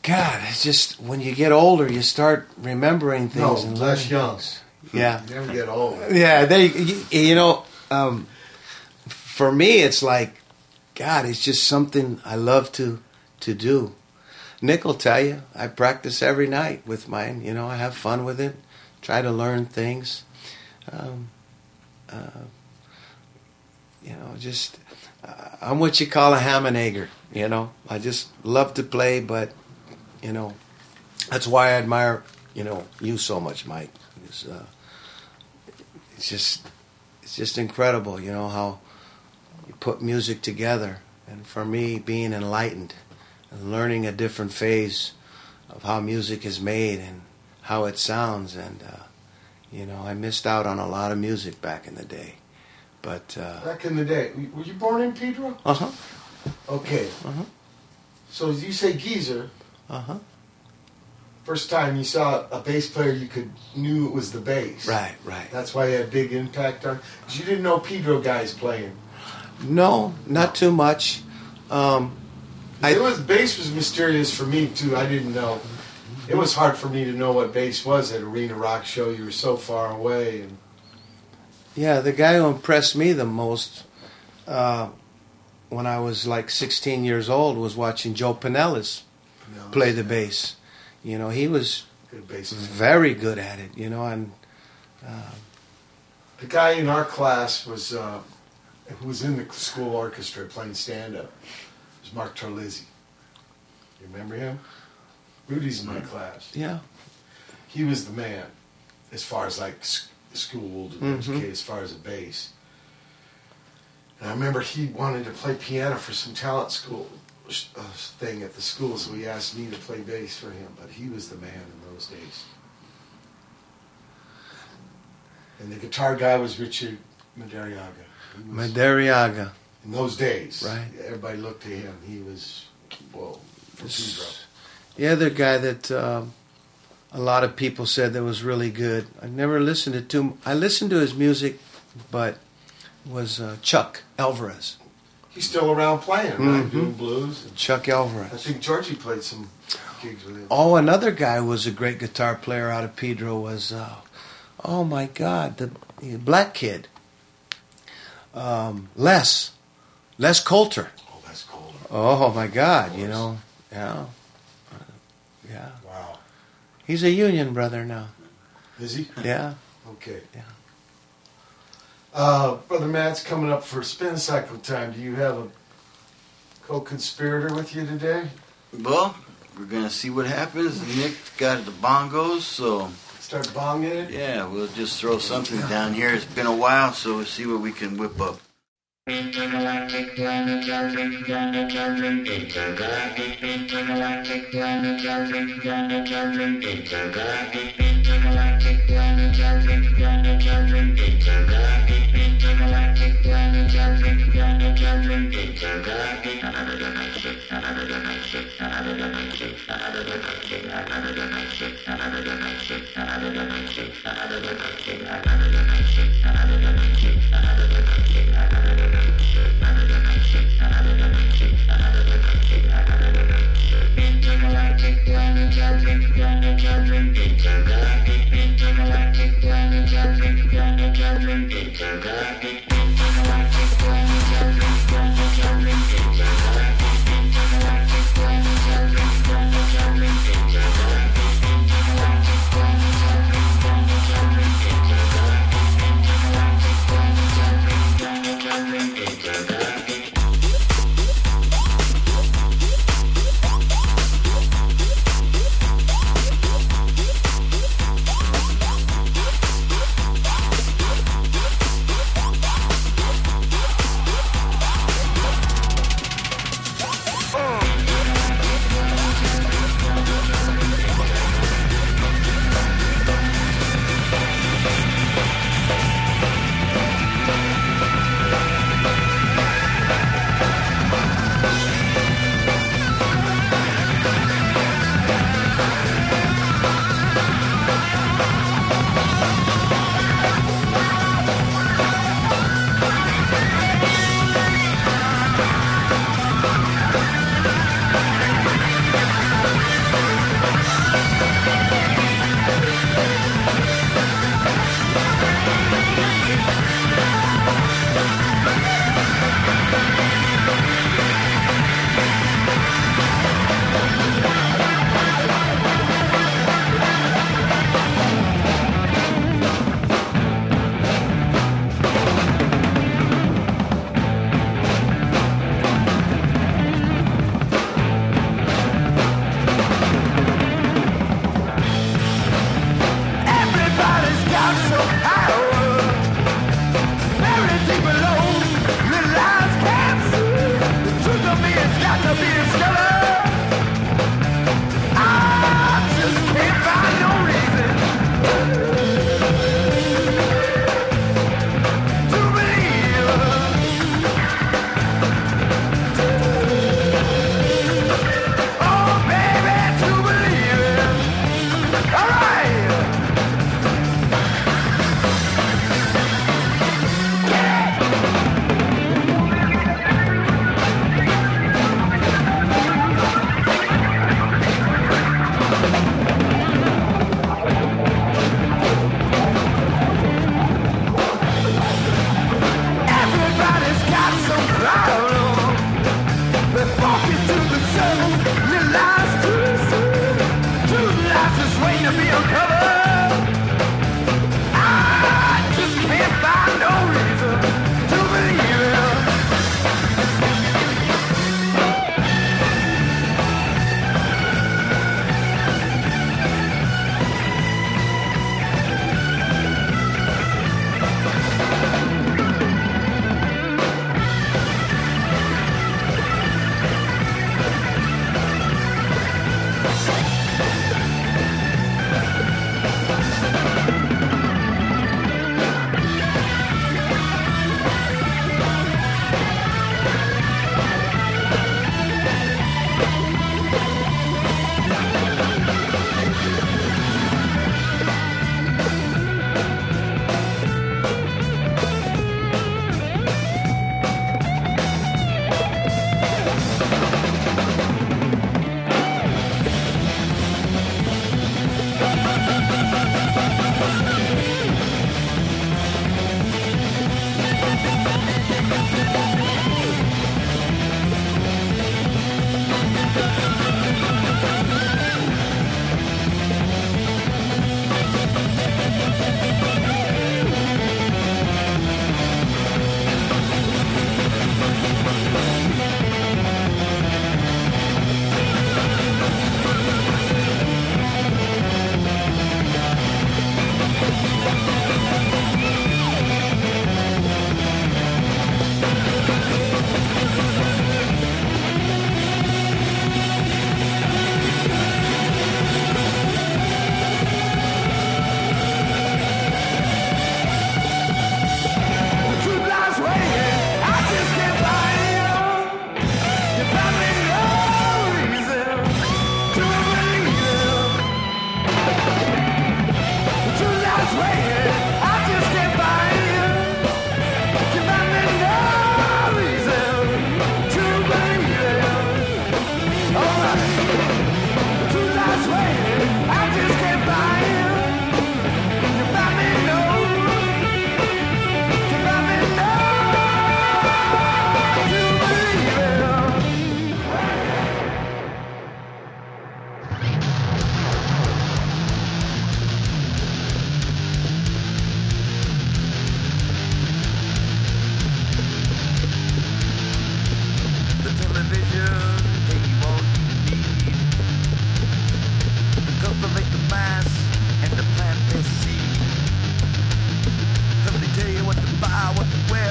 God, it's just when you get older, you start remembering things. No, and less young. Yeah. You never get older. Yeah, they, you, you know, um, for me, it's like, God, it's just something I love to, to do. Nick will tell you, I practice every night with mine. You know, I have fun with it, try to learn things. Um, uh, you know, just uh, I'm what you call a ham and egger. You know, I just love to play, but you know, that's why I admire you know you so much, Mike. It's, uh, it's just it's just incredible, you know, how you put music together. And for me, being enlightened and learning a different phase of how music is made and how it sounds and. Uh, You know, I missed out on a lot of music back in the day, but uh, back in the day, were you born in Pedro? Uh huh. Okay. Uh huh. So you say Geezer. Uh huh. First time you saw a bass player, you could knew it was the bass. Right, right. That's why it had a big impact on. Because you didn't know Pedro guys playing. No, not too much. Um, I, it was bass was mysterious for me too. I didn't know. It was hard for me to know what bass was at Arena Rock Show. You were so far away. And... Yeah, the guy who impressed me the most uh, when I was like sixteen years old was watching Joe Pinellas, Pinellas play the bass. You know, he was good bass very good at it, you know. And uh, the guy in our class was uh, who was in the school orchestra playing stand-up. It was Mark Terlizzi. You remember him? Rudy's in my class. Yeah. He was the man, as far as like school, mm-hmm. as far as a bass. And I remember he wanted to play piano for some talent school uh, thing at the school, so he asked me to play bass for him, but he was the man in those days. And the guitar guy was Richard Madariaga. Was, Madariaga. In those days. Right. Everybody looked to him. He was, whoa, for Pedro. The other guy that uh, a lot of people said that was really good, I never listened to too I listened to his music, but was uh, Chuck Alvarez. He's still around playing, right? Mm-hmm. Doing blues. And Chuck Alvarez. I think Georgie played some gigs with him. Oh, another guy who was a great guitar player out of Pedro was, uh, oh my God, the, the black kid. Um, Les. Les Coulter. Oh, Les Coulter. Oh my God, you know. Yeah. Yeah. Wow. He's a union brother now. Is he? Yeah. Okay. Yeah. Uh, Brother Matt's coming up for spin cycle time. Do you have a co-conspirator with you today? Well, we're going to see what happens. Nick got the bongos, so... Start bonging it? Yeah, we'll just throw something down here. It's been a while, so we'll see what we can whip up. Intergalactic planet, galactic planet, galactic, intergalactic, intergalactic planet, galactic, planet, galactic, intergalactic, intergalactic planet, galactic, planet, galactic, intergalactic, intergalactic planet, galactic, planet, galactic, intergalactic, another dimension, another dimension, another dimension, another dimension, another dimension, another dimension, another dimension, another dimension, another dimension, another dimension, another dimension, another dimension. Intergalactic planet, galactic planet, galactic, intergalactic, intergalactic planet, galactic planet, galactic, intergalactic, intergalactic planet, galactic planet, galactic, intergalactic, intergalactic planet, galactic planet, galactic, intergalactic, intergalactic planet, galactic.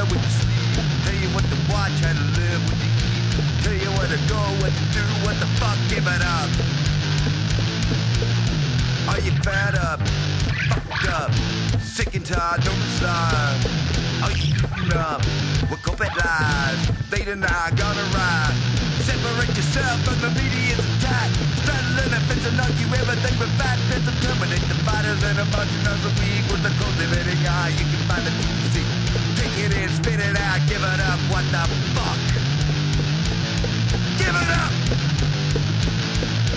where would you sleep? Tell you what to watch, how to live, what to eat. Tell you where to go, what to do, what the fuck, give it up. Are you fed up? Fucked up? Sick and tired, don't decide. Are you eating up? We're corporate lies. They deny, gonna ride. Separate yourself from the media's attack. Straddling a fence and argue everything but fat fence and terminate the fighters and a bunch of nuts a week with a cultivating eye. You can find the T V C. Take it in, spit it out, give it up. What the fuck? Give it up!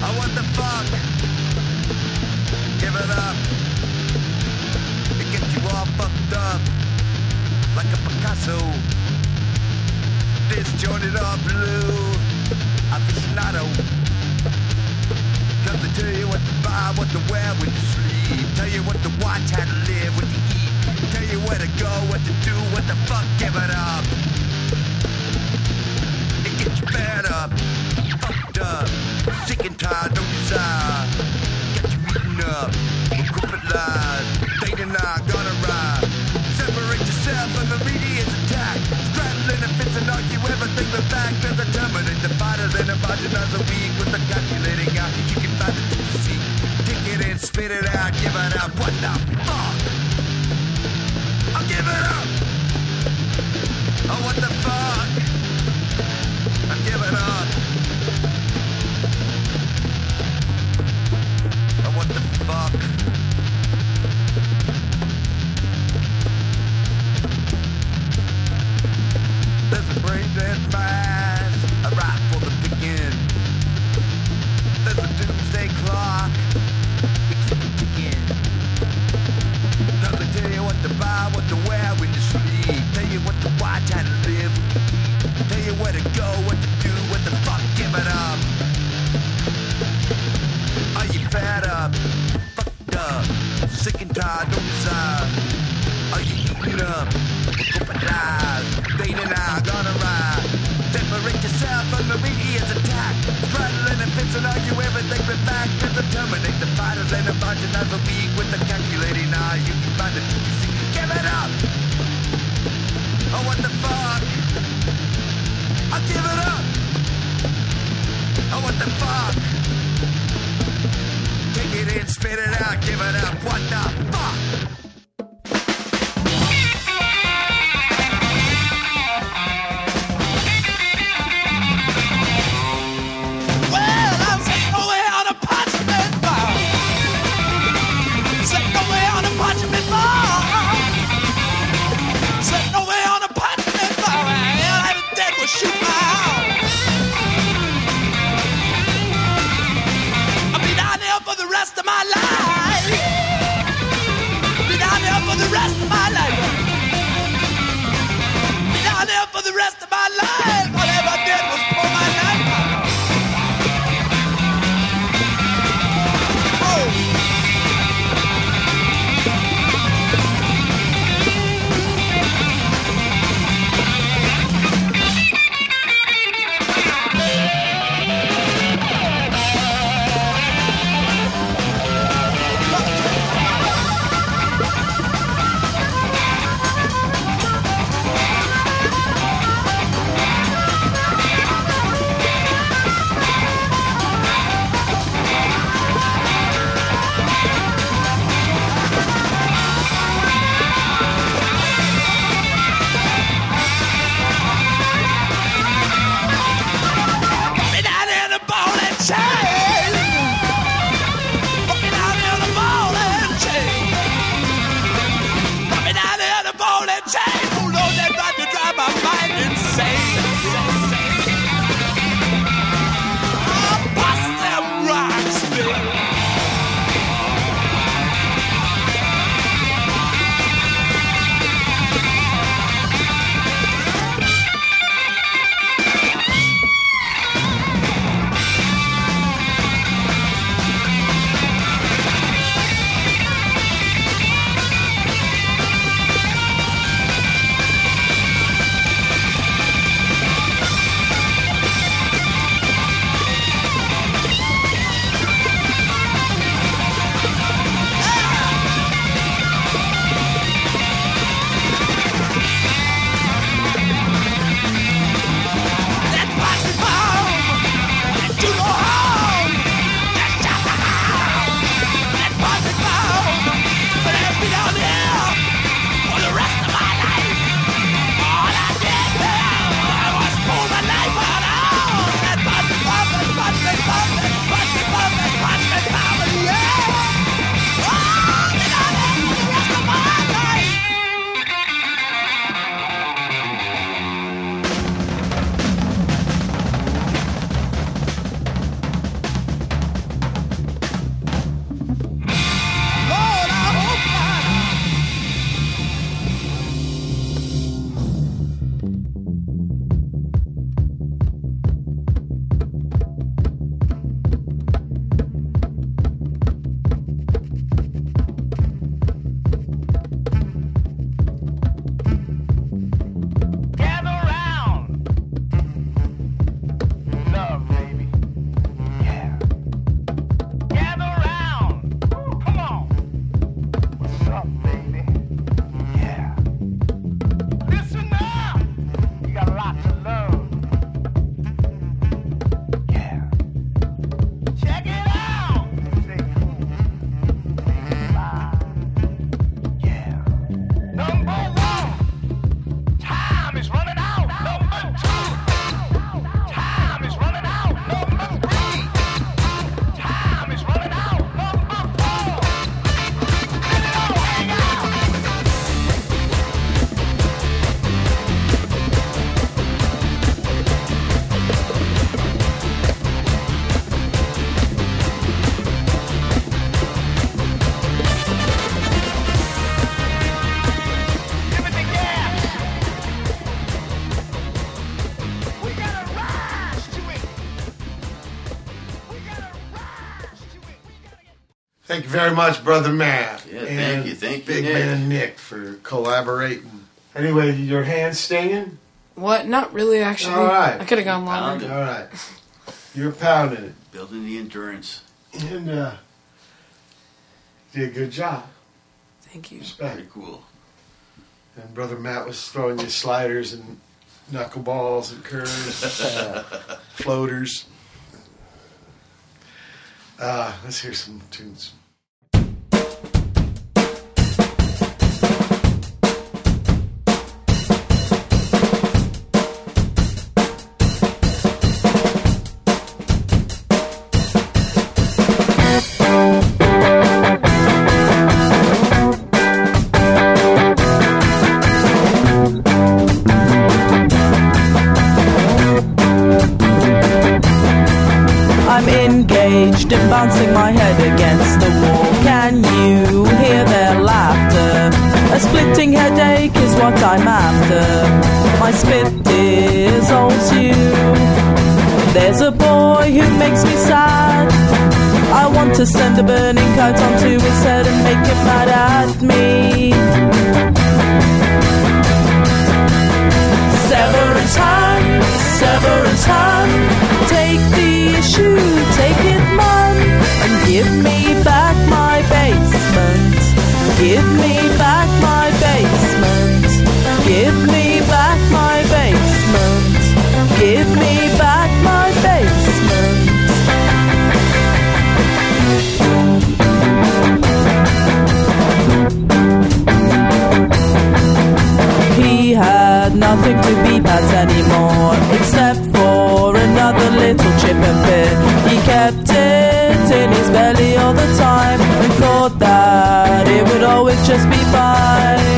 I want the fuck. Give it up. It gets you all fucked up like a Picasso. Disjointed or blue aficionado. Cause they tell you what to buy, what to wear when you sleep. Tell you what to watch, how to live, what to eat. Tell you where to go, what to do, what the fuck, give it up. It gets you fed up, fucked up, sick and tired, don't desire. Got you eating up, with corporate lies. They deny, gonna ride. Separate yourself from the media's attack. Straddling and fits and argue everything but fact. And determinate the fighters and a bunch of times a week with the calculating out. You can find it to see. Kick it in, spit it out, give it up. What the fuck? I'll give it up. Oh, what the fuck? I'm giving up. Oh, what the fuck? There's mine, a ride for the picking. There's a doomsday clock, we keep it ticking. Doesn't tell you what to buy, what to wear when you sleep. Tell you what to watch, how to live, what to eat. Tell you where to go, what to do, what the fuck, give it up. Are you fed up, fucked up, sick and tired, don't desire. Are you eating up, open eyes. They deny, gonna ride. Separate yourself from the media's attack. Straddling and fencing, argue everything but fact. To terminate the fighters and the margin of the weak with the calculating eye. You can find it, you see. Give it up! Oh, what the fuck? I'll give it up! Oh, what the fuck? Take it in, spit it out, give it up. What the fuck? Thank you very much, Brother Matt. Yeah, and thank you, thank you, Big Nick. Man Nick, for collaborating. Anyway, your hand's stinging? What? Not really, actually. All right. I could have gone longer. All right. You're pounding it. Building the endurance. And uh, you did a good job. Thank you. Respect. Very cool. And Brother Matt was throwing you sliders and knuckleballs and curves, uh, floaters. Uh, let's hear some tunes. And bouncing my head against the wall, can you hear their laughter? A splitting headache is what I'm after. My spit dissolves you. There's a boy who makes me sad. I want to send a burning coat onto his head and make him mad at me. Severance hand, severance hand, take the issue, take it mine. And give me back my basement. Give me back my basement. Give me back my basement. Give me back my basement. He had nothing to be at anymore, except for another little chip and pin. He kept it in his belly all the time and thought that it would always just be fine.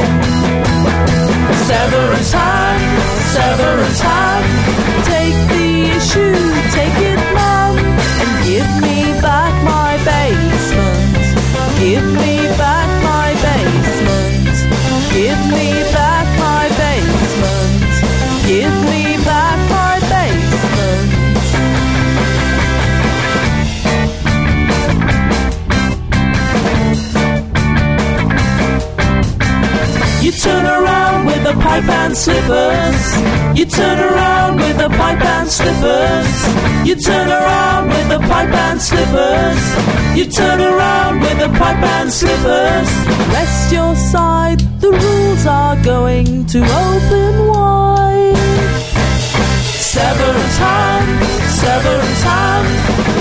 Severance hand, severance hand, take the issue, take it man, and give me back my basement. Give me back my basement. Give me back my basement. Give me back my basement. You turn around with a pipe and slippers. You turn around with a pipe and slippers. You turn around with a pipe and slippers. You turn around with a pipe and slippers. Rest your side, the rules are going to open wide. Severance hand, severance hand,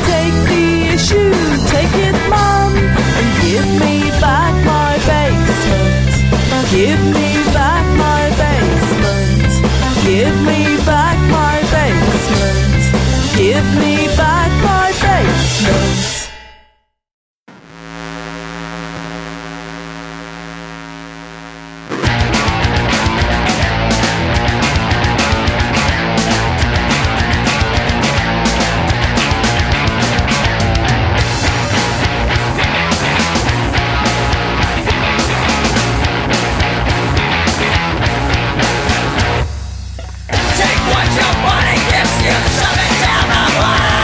take the issue, take it mum, and give me back my basement. Give me back my basement. Give me back my basement. Give me back my basement. Take what your body gives you, shove it down the line.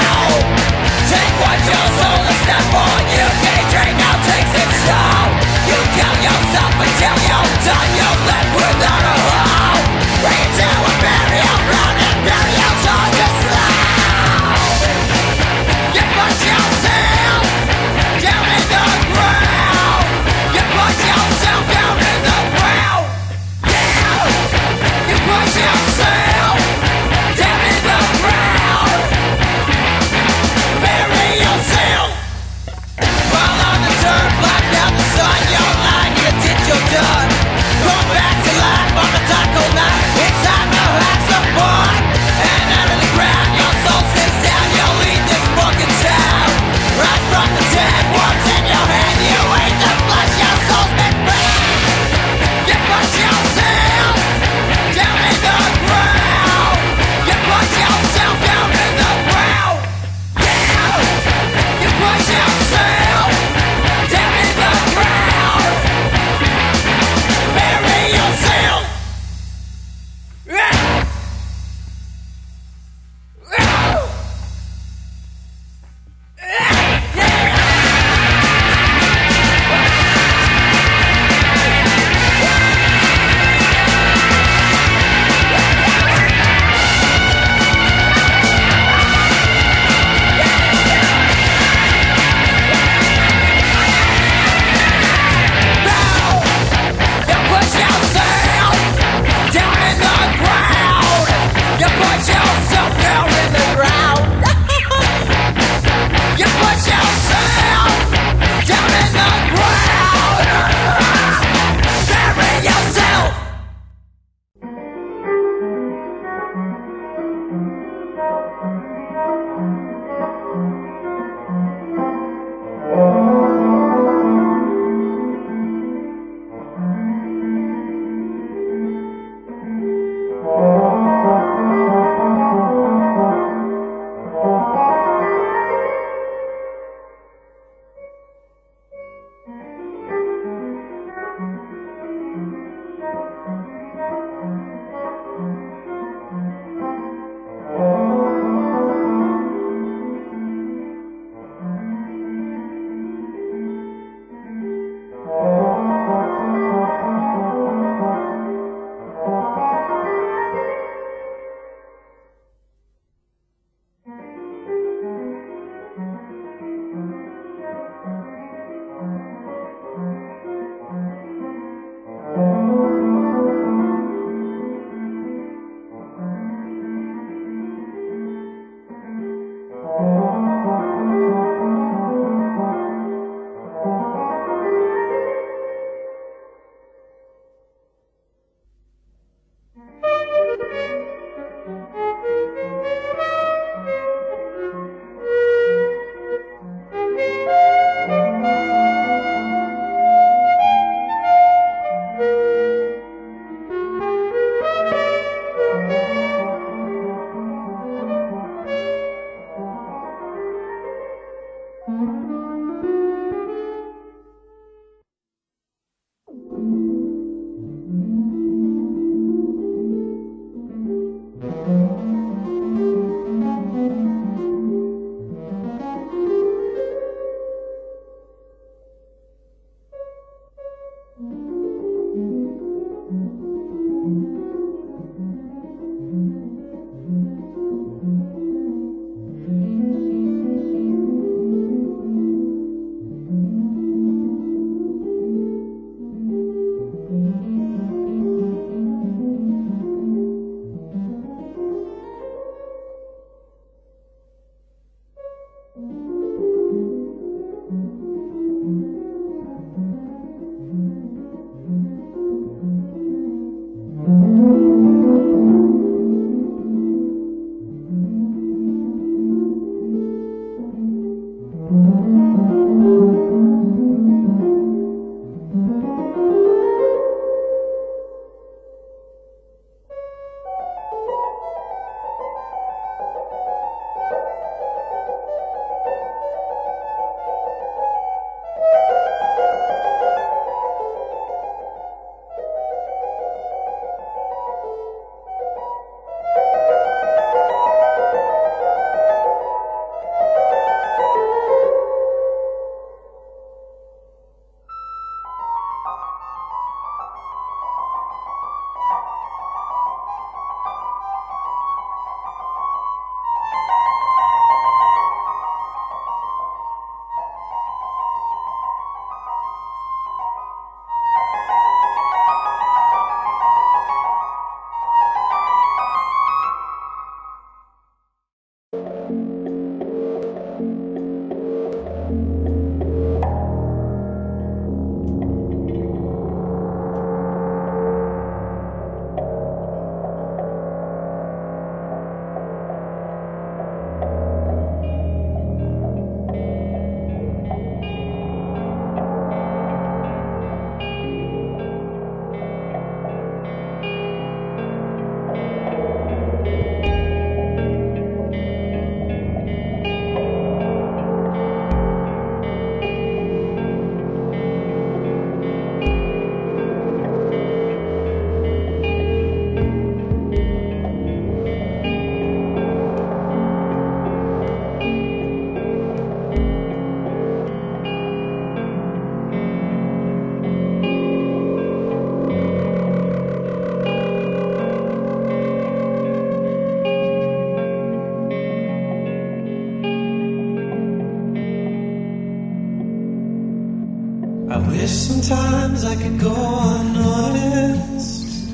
Sometimes I could go unnoticed,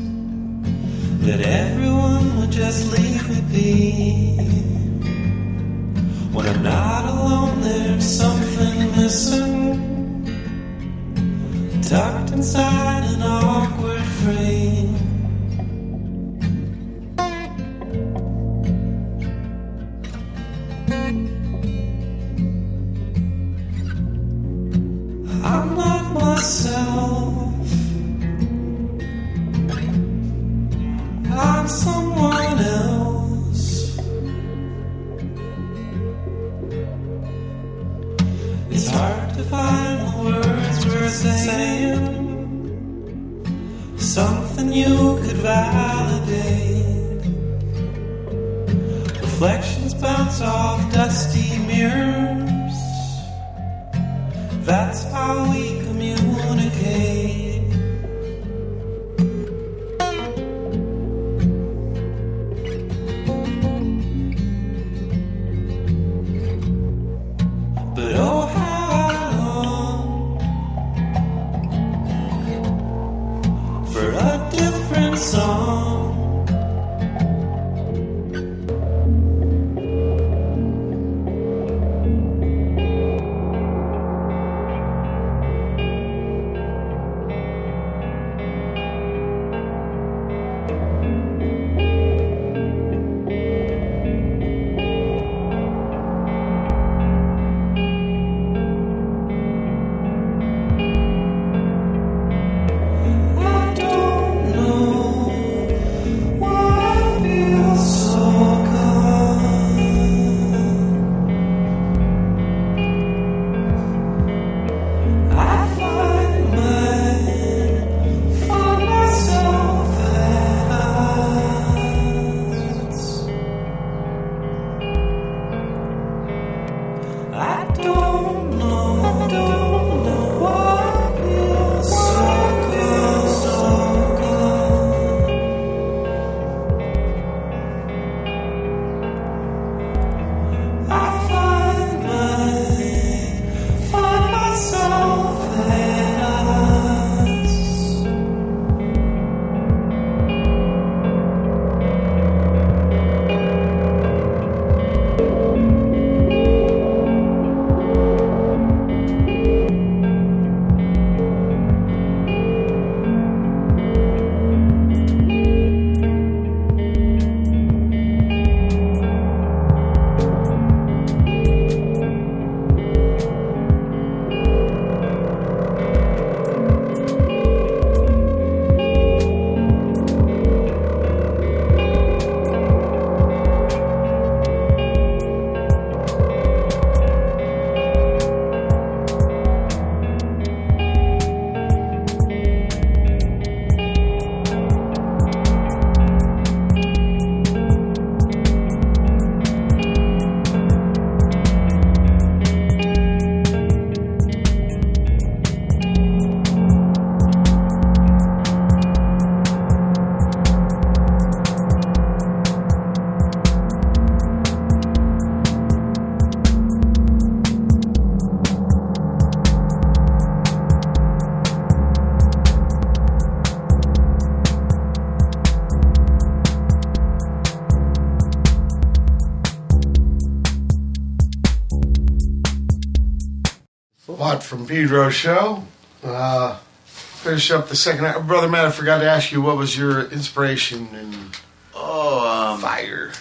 that everyone would just leave me be. When I'm not alone, there's something missing, tucked inside an awkward frame. Watt from Pedro Show. Uh, finish up the second hour. Brother Matt, I forgot to ask you, what was your inspiration and oh, um, fire?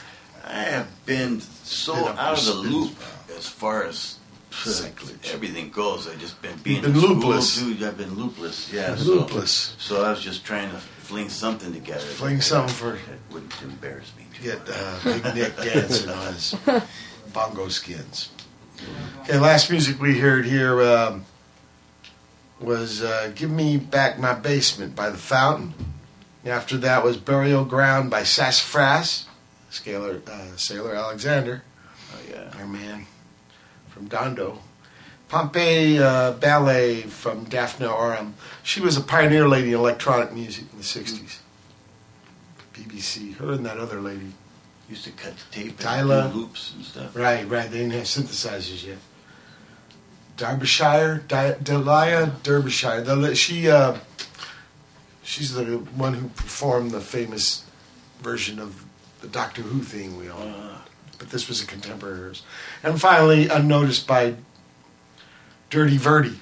I have been so been out of the loop now. As far as Cyclage. Everything goes. I've just been being been loopless. Dude, I've been loopless. Yeah, so, loopless. So I was just trying to fling something together. Fling something for that wouldn't embarrass me. Too get uh, Big Nick dancing on his bongo skins. Okay, last music we heard here um, was uh, "Give Me Back My Basement" by The Fountain. And after that was "Burial Ground" by Sassafras. Sailor, uh, Sailor Alexander. Oh yeah, our man from Dondo. Pompeii uh, Ballet from Daphne Oram. She was a pioneer lady in electronic music in the sixties. B B C, her and that other lady. Used to cut the tape and do loops and stuff. Right, right. They didn't have synthesizers yet. Derbyshire, Delia Derbyshire. The, she, uh, she's the one who performed the famous version of the Doctor Who thing we all know. Uh, but this was a contemporary of hers. And finally, unnoticed by Dirty Verdi.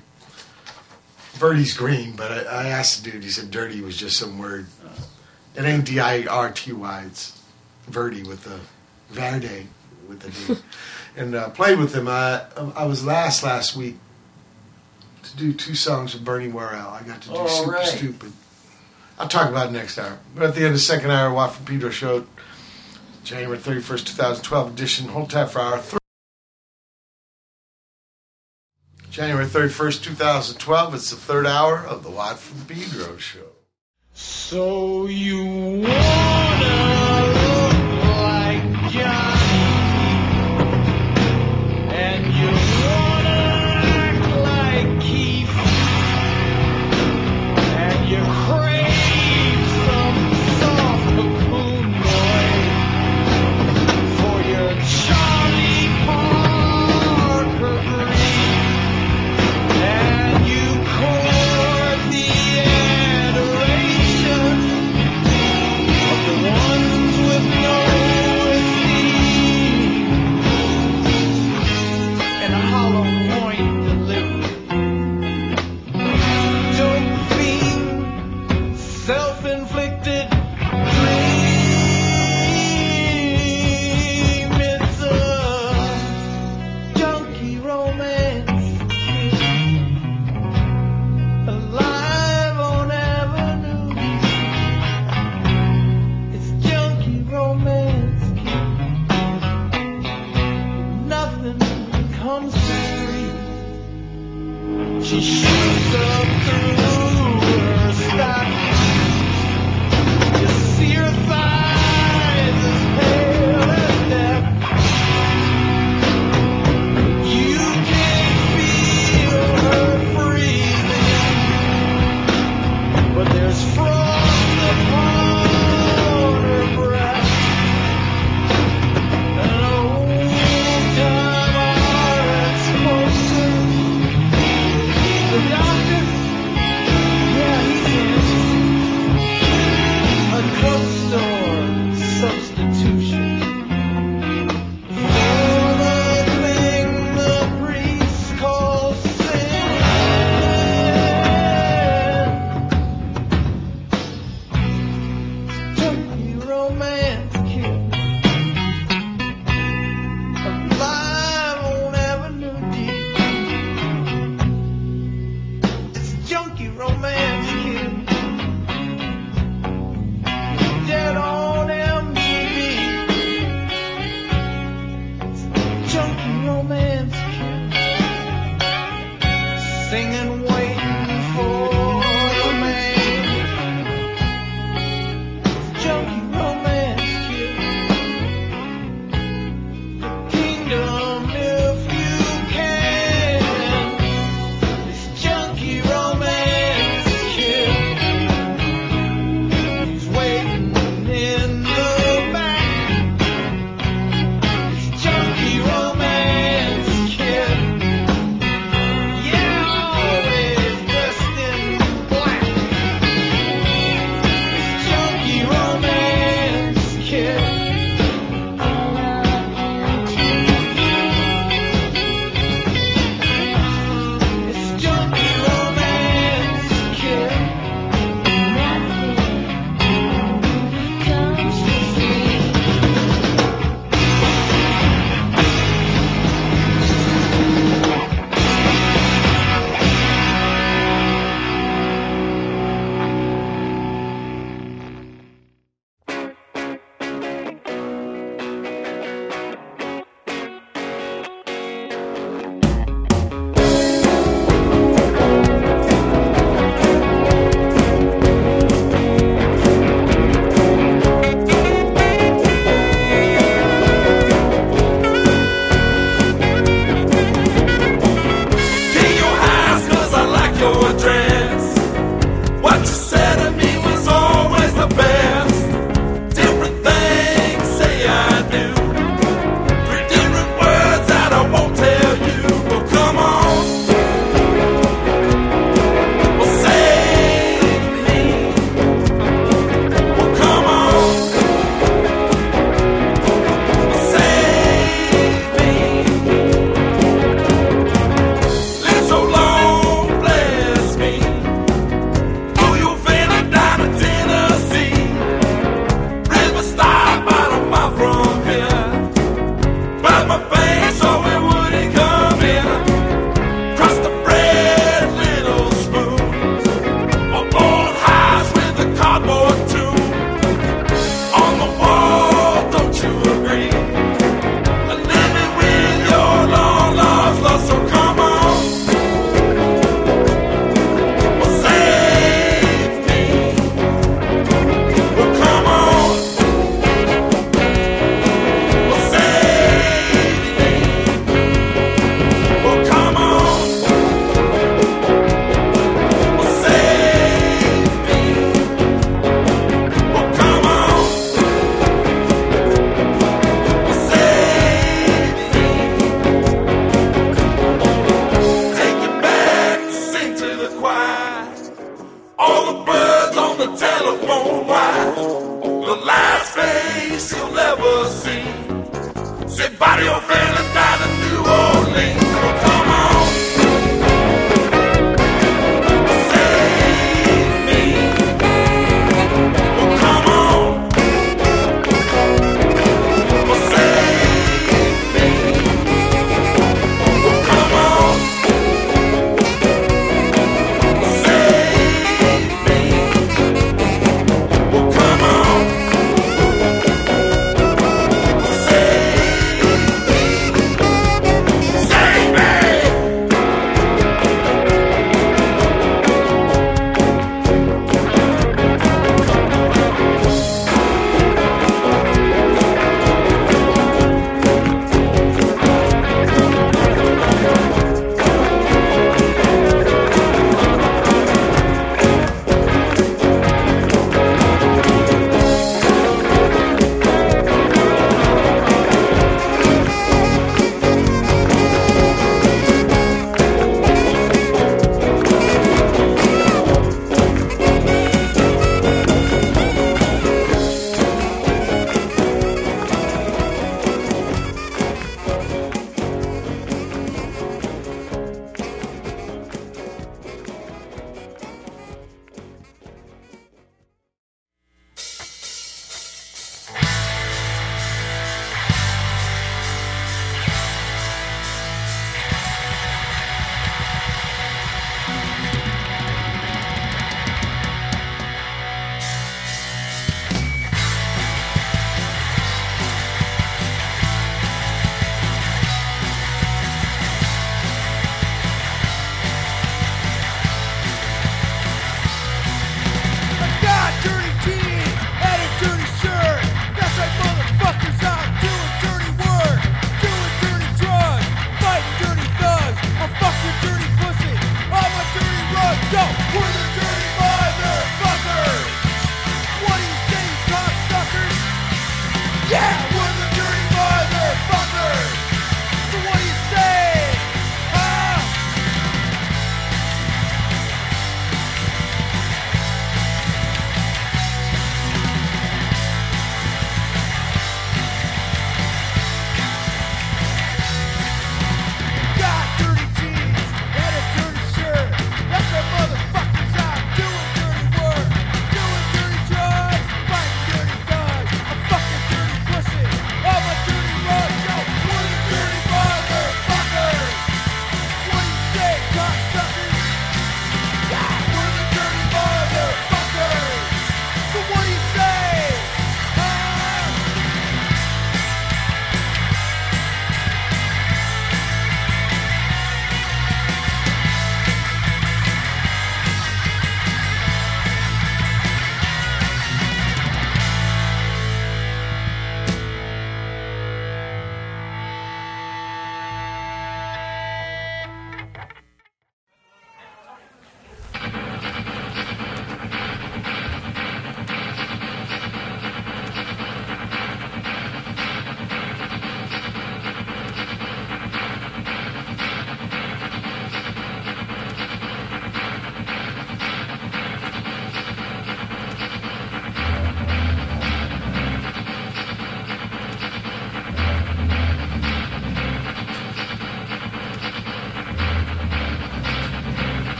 Verdi's green, but I, I asked the dude. He said "dirty" was just some word. Uh, it ain't D I R T Y. It's Verdi with the Verde with the D. And uh, played with him. I I was last last week to do two songs with Bernie Worrell. I got to do all Super right. Stupid. I'll talk about it next hour. But at the end of the second hour, Watt from Pedro Show, January thirty-first, twenty twelve edition. Hold tight for hour three. January thirty-first, twenty twelve. It's the third hour of the Watt from Pedro Show. So you wanna look like God. She shoots up through her stock.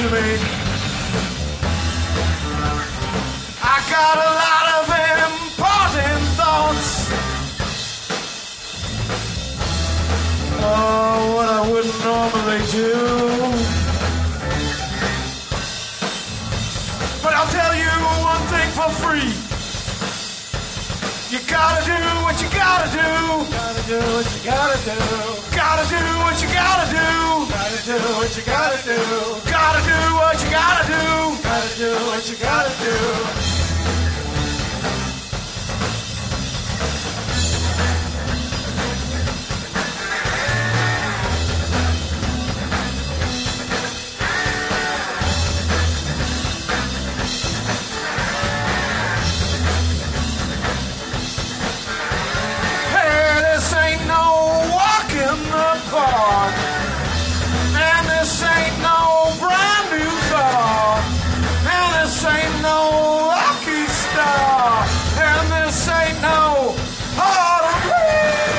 to me. I got a lot of important thoughts. Oh, what I wouldn't normally do. But I'll tell you one thing for free. You gotta do what you gotta do. Gotta do what you gotta do. Gotta do what you gotta do. Gotta do what you gotta do. Gotta do what you gotta do. Gotta do what you gotta do. Park. And this ain't no brand new car. And this ain't no lucky star. And this ain't no hard to breathe.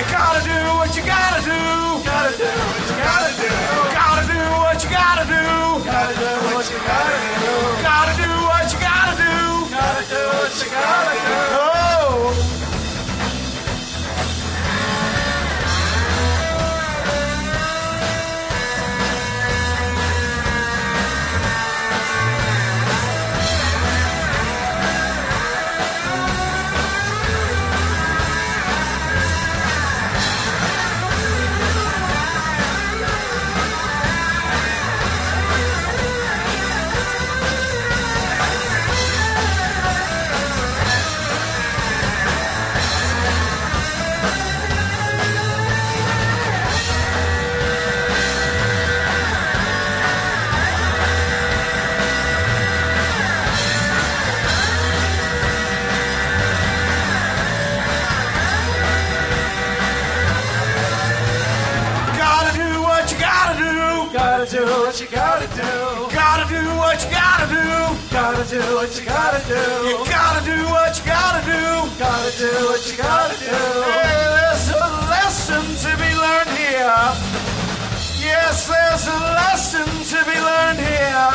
You gotta do what you gotta do. Gotta do what you gotta do. Gotta do what you gotta do. Gotta do what you gotta do. Gotta do what you gotta do. Gotta do what you gotta do. You gotta do. You gotta do what you gotta do. Gotta do what you gotta do. You gotta do what you gotta do. Gotta do what you gotta do. Hey, there's a lesson to be learned here. Yes, there's a lesson to be learned here.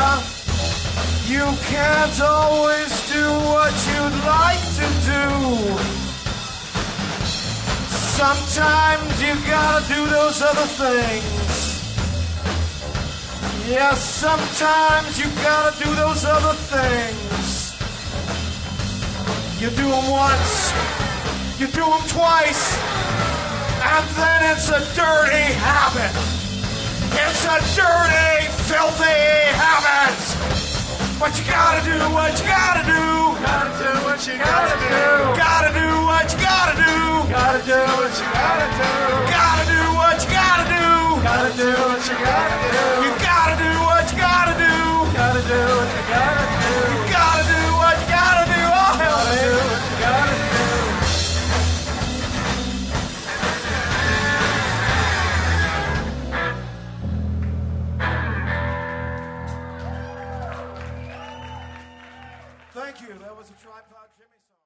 You can't always do what you'd like to do. Sometimes you gotta do those other things. Yes, sometimes you gotta do those other things. You do them once, you do them twice, and then it's a dirty habit. It's a dirty, filthy habit. But you gotta do what you gotta do. Gotta do what you gotta do. Gotta do what you gotta do. Gotta do what you gotta do. Gotta do what you gotta do. Gotta do what you gotta do. You gotta do what you gotta do. Gotta do what you gotta do. You gotta do what you gotta do. Oh, hell, gotta do what you gotta do. Thank you. That was a Tripod Jimmy song.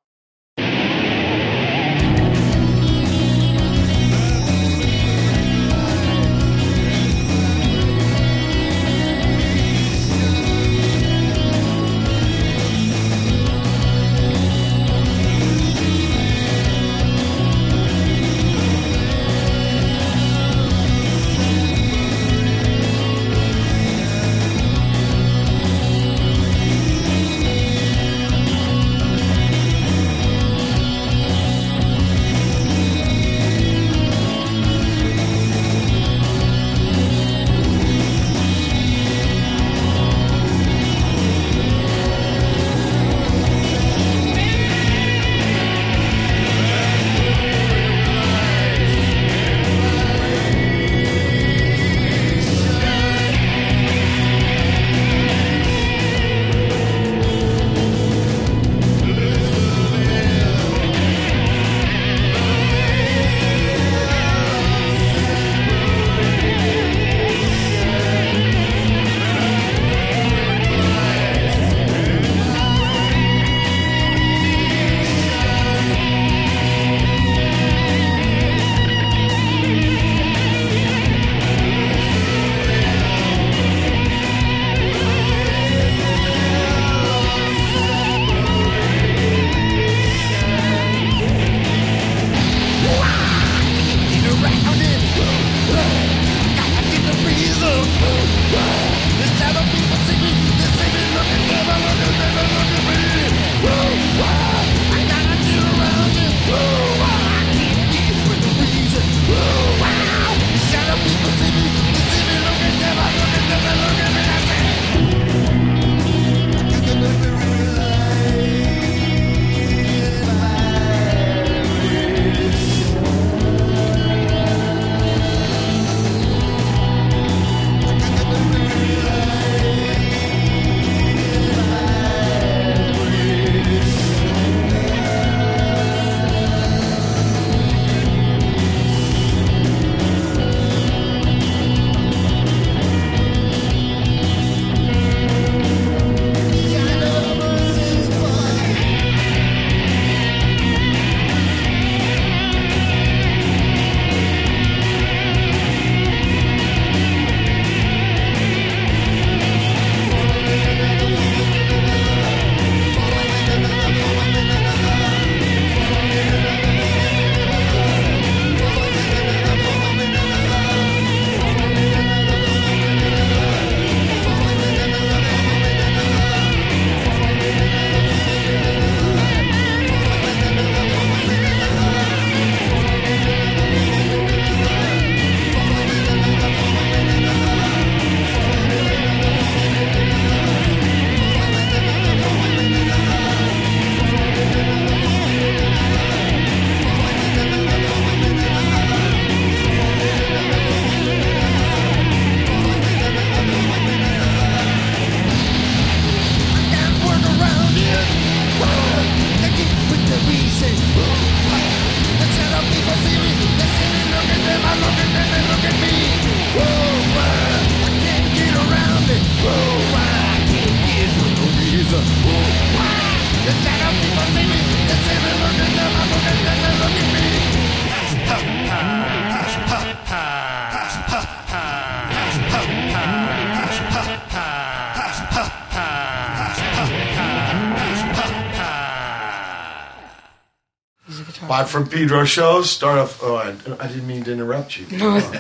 Watt from Pedro Show. Start off. Oh, I, I didn't mean to interrupt you. No.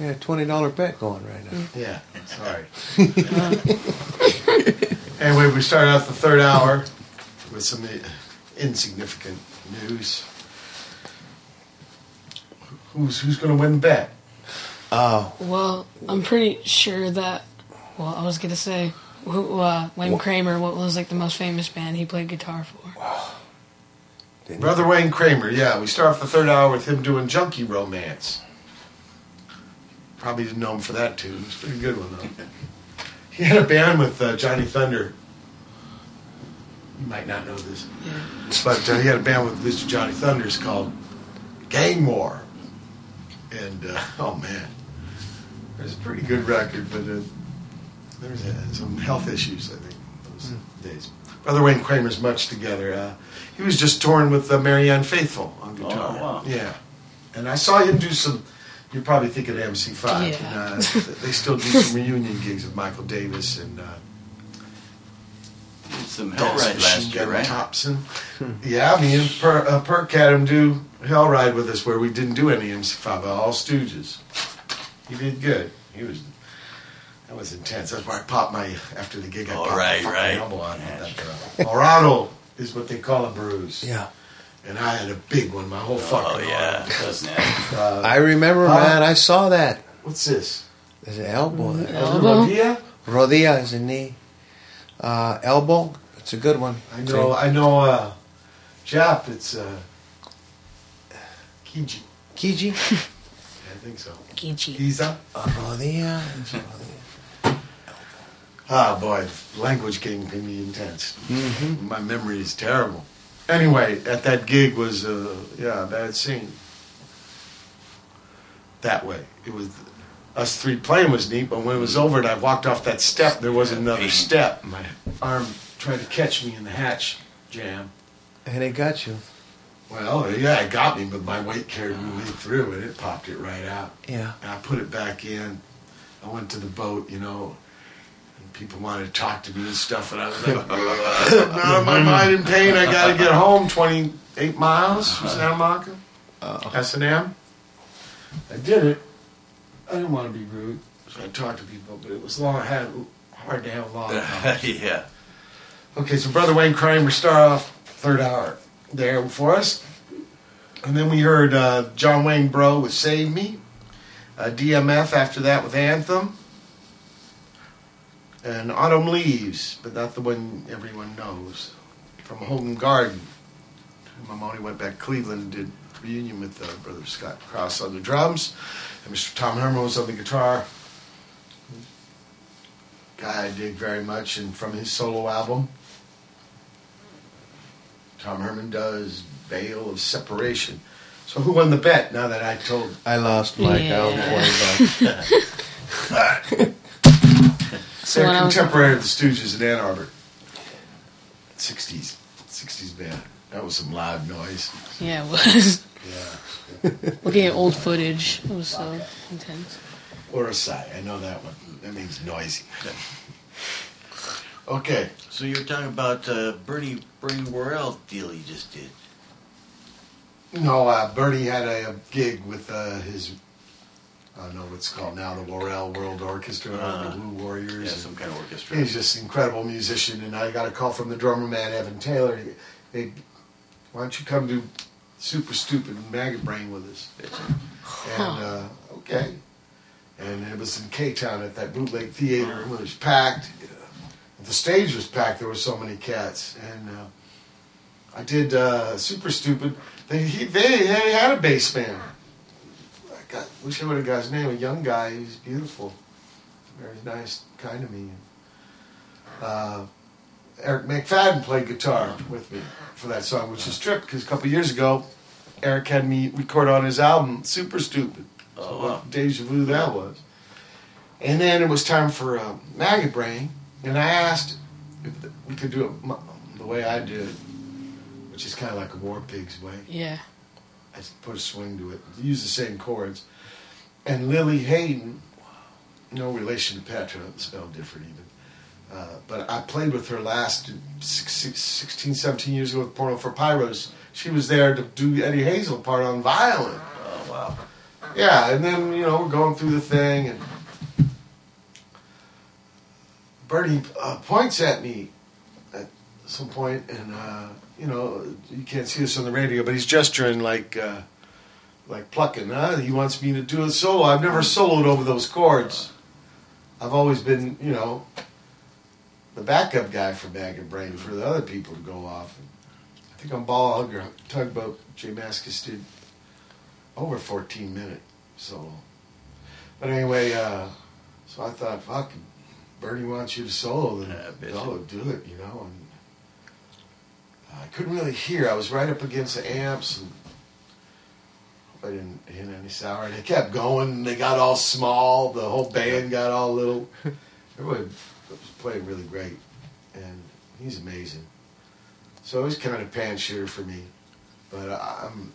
Yeah, twenty dollar bet going right now. Yeah, sorry. Anyway, we started off the third hour with some insignificant news. Who's who's going to win the bet? Oh. Well, I'm pretty sure that. Well, I was going to say, who, uh, Wayne what? Kramer. What was like the most famous band he played guitar for? Wow. Brother Wayne Kramer. Yeah, we start off the third hour with him doing "Junkie Romance." Probably didn't know him for that tune. It's a pretty good one though. He had a band with uh, Johnny Thunder. You might not know this, yeah. But uh, he had a band with Mister Johnny Thunders called Gang War. And uh, oh man, there's a pretty good record, but uh, there's uh, some health issues I think those mm. days. Brother Wayne Kramer's much together. Uh, he was just touring with uh, Marianne Faithfull on guitar. Oh, wow. Yeah, and I saw him do some. You're probably thinking of M C five. Yeah. And, uh, they still do some reunion gigs with Michael Davis and uh, some Hellride last year, right? Thompson. Yeah, I mean, per, uh, Perk had him do Hellride with us where we didn't do any M C five, all Stooges. He did good. He was that was intense. That's why I popped my after the gig. I all popped right, my right. elbow on him. Morado is what they call a bruise. Yeah. And I had a big one, my whole fucking. Oh yeah, uh, I remember, uh, man. I saw that. What's this? There's an elbow. Mm-hmm. Elbow. Rodilla. Rodilla is a knee. Uh, elbow. It's a good one. I know. Too. I know. Uh, Jap. It's uh, Kiji. Kiji. Yeah, I think so. Kiji. Giza. Uh, rodilla. Rodilla. Ah, boy, language game can be intense. Mm-hmm. My memory is terrible. Anyway, at that gig was, uh, yeah, a bad scene. That way. It was, us three playing was neat, but when it was over and I walked off that step, there was another step. My arm tried to catch me in the hatch jam. And it got you. Well, yeah, it got me, but my weight carried me through and it popped it right out. Yeah. And I put it back in. I went to the boat, you know. People wanted to talk to me and stuff, and I was like, out of my mind in pain. I got to get home twenty-eight miles from Santa Monica, S and M. I did it. I didn't want to be rude, so I talked to people, but it was long. I had hard to have long. Yeah. Okay, so Brother Wayne Kramer started off third hour there for us, and then we heard uh, John Wayne Bro with "Save Me," uh, D M F after that with "Anthem." And "Autumn Leaves," but not the one everyone knows, from Home Garden. Mamoni went back to Cleveland and did reunion with uh, Brother Scott Cross on the drums, and Mister Tom Herman was on the guitar. Guy I dig very much, and from his solo album, Tom Herman does "Veil of Separation." So who won the bet? Now that I told, I lost Mike. Yeah. I owe forty bucks. So they're contemporary of the Stooges in Ann Arbor. Sixties. Sixties band. That was some loud noise. Yeah, it was. Yeah. Looking at old footage. It was so intense. Orasai, I know that one. That means noisy. Okay. So you were talking about uh, Bernie Bernie Worrell deal he just did. No, uh, Bernie had a, a gig with uh, his I don't know what's called now the Worrell World Orchestra, uh, the Blue Warriors. Yeah, some kind of orchestra. He's just an incredible musician, and I got a call from the drummer man, Evan Taylor. He, they, why don't you come do Super Stupid Maggot Brain with us? And, uh, okay. And it was in K-Town at that bootleg theater. It was packed. The stage was packed. There were so many cats. And uh, I did uh, Super Stupid. They, he, they, they had a bass band. I wish I would have got his name, a young guy, he's beautiful, very nice, kind to me. Uh, Eric McFadden played guitar with me for that song, which is tripped, because a couple years ago, Eric had me record on his album, Super Stupid. So oh, wow. What deja vu that was. And then it was time for uh, Maggot Brain, and I asked if we could do it the way I did it, which is kind of like a War Pigs way. Yeah. I put a swing to it, use the same chords. And Lily Hayden, no relation to Petra, spelled different even, uh, but I played with her last six, six, sixteen, seventeen years ago with Porno for Pyros. she was there to do Eddie Hazel part on violin. Oh, wow. Yeah, and then, you know, we're going through the thing, and Bernie uh, points at me at some point, and, uh, you know, you can't see this on the radio, but he's gesturing like uh, like plucking. Huh? He wants me to do a solo. I've never soloed over those chords. I've always been, you know, the backup guy for Bag and Brain for the other people to go off. And I think on Ball Hugger Tugboat, Jay Mascis did over fourteen minute solo. But anyway, uh, so I thought, fuck, Bernie wants you to solo, then yeah, I'll do it, you know. And I couldn't really hear. I was right up against the amps, and I didn't hit any sour. They kept going, and they got all small. The whole band got all little. Everybody was playing really great, and he's amazing. So it was kind of pan-shooter for me, but I'm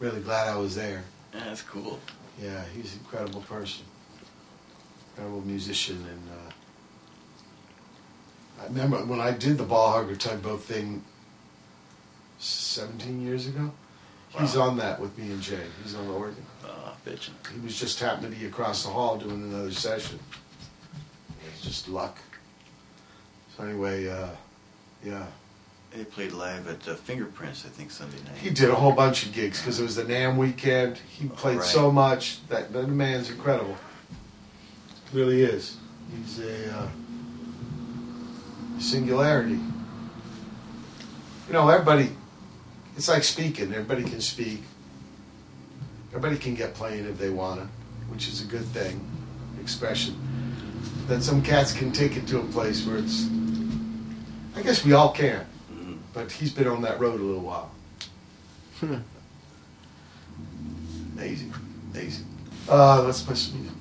really glad I was there. Yeah, that's cool. Yeah, he's an incredible person, incredible musician, and uh, I remember when I did the Ball Hugger Tugboat thing seventeen years ago. He's wow. on that with me and Jay. He's on the organ. Ah, oh, bitchin'. He was just happened to be across the hall doing another session. It was just luck. So anyway, uh, yeah. They played live at uh, Fingerprints, I think, Sunday night. He did a whole bunch of gigs because it was the NAMM weekend. He played oh, right. so much. That, that man's incredible. He really is. He's a uh, singularity. You know, everybody... It's like speaking. Everybody can speak. Everybody can get playing if they want to, which is a good thing, expression. That some cats can take it to a place where it's... I guess we all can, mm-hmm. but he's been on that road a little while. Amazing. Amazing. Uh, let's play some music.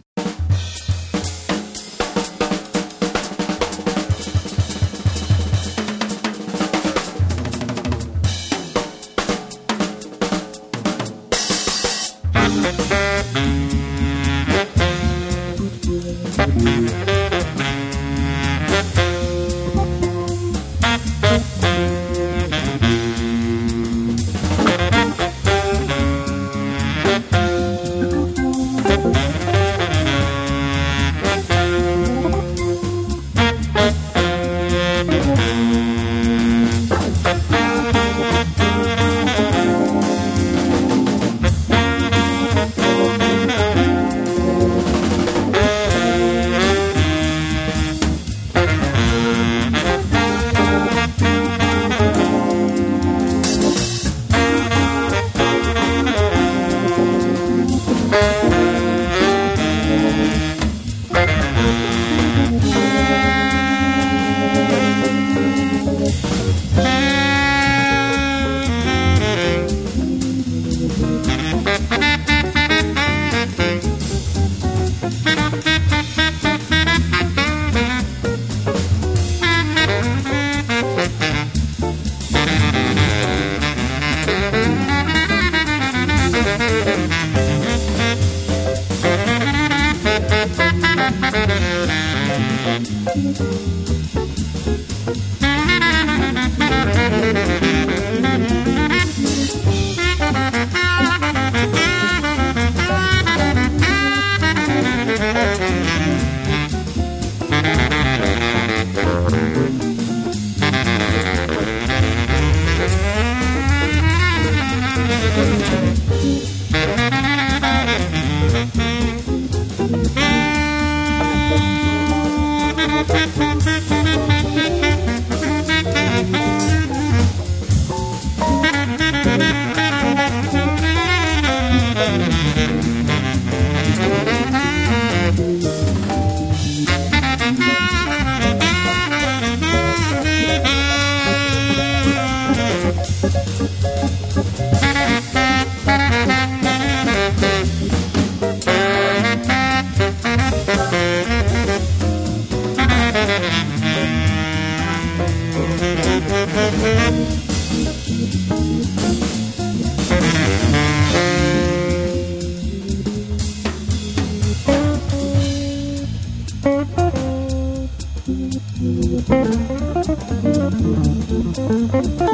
Thank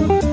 you.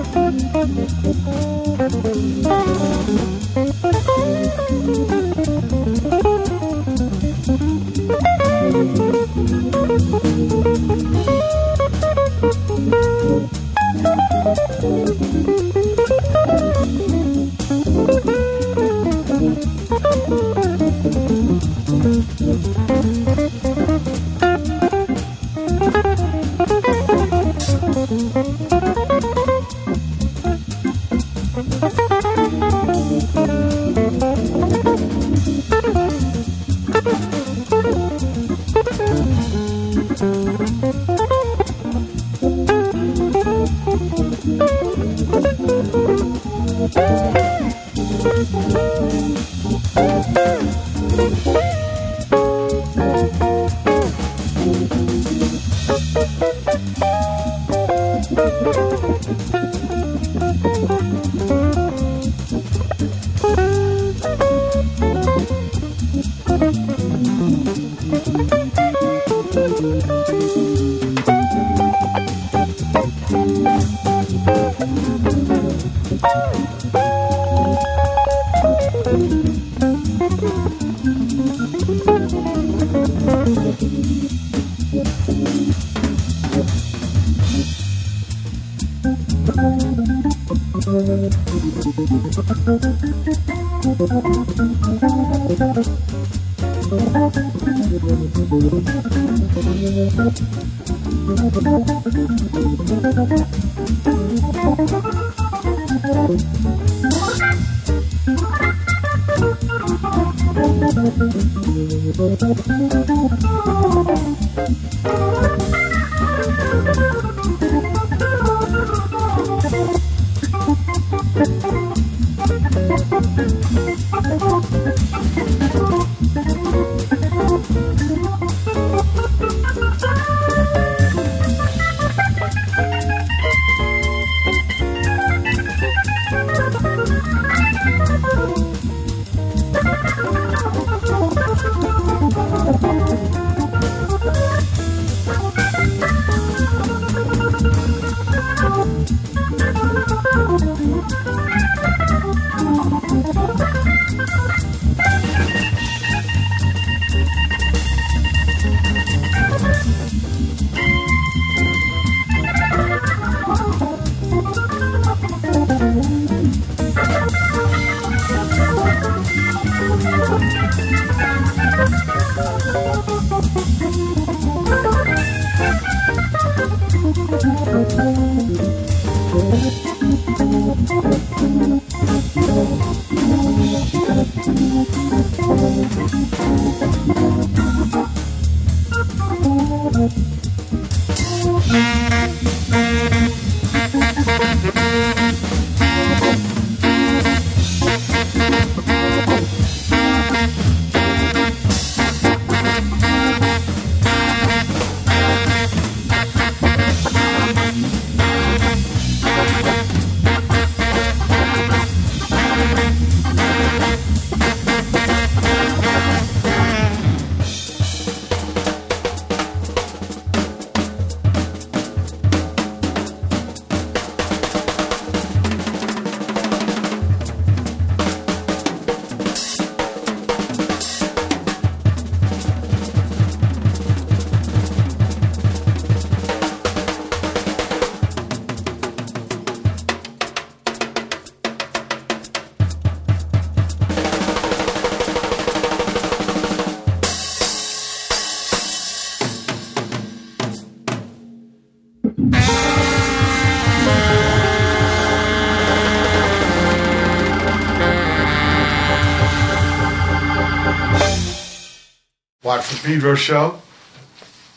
Pedro Show.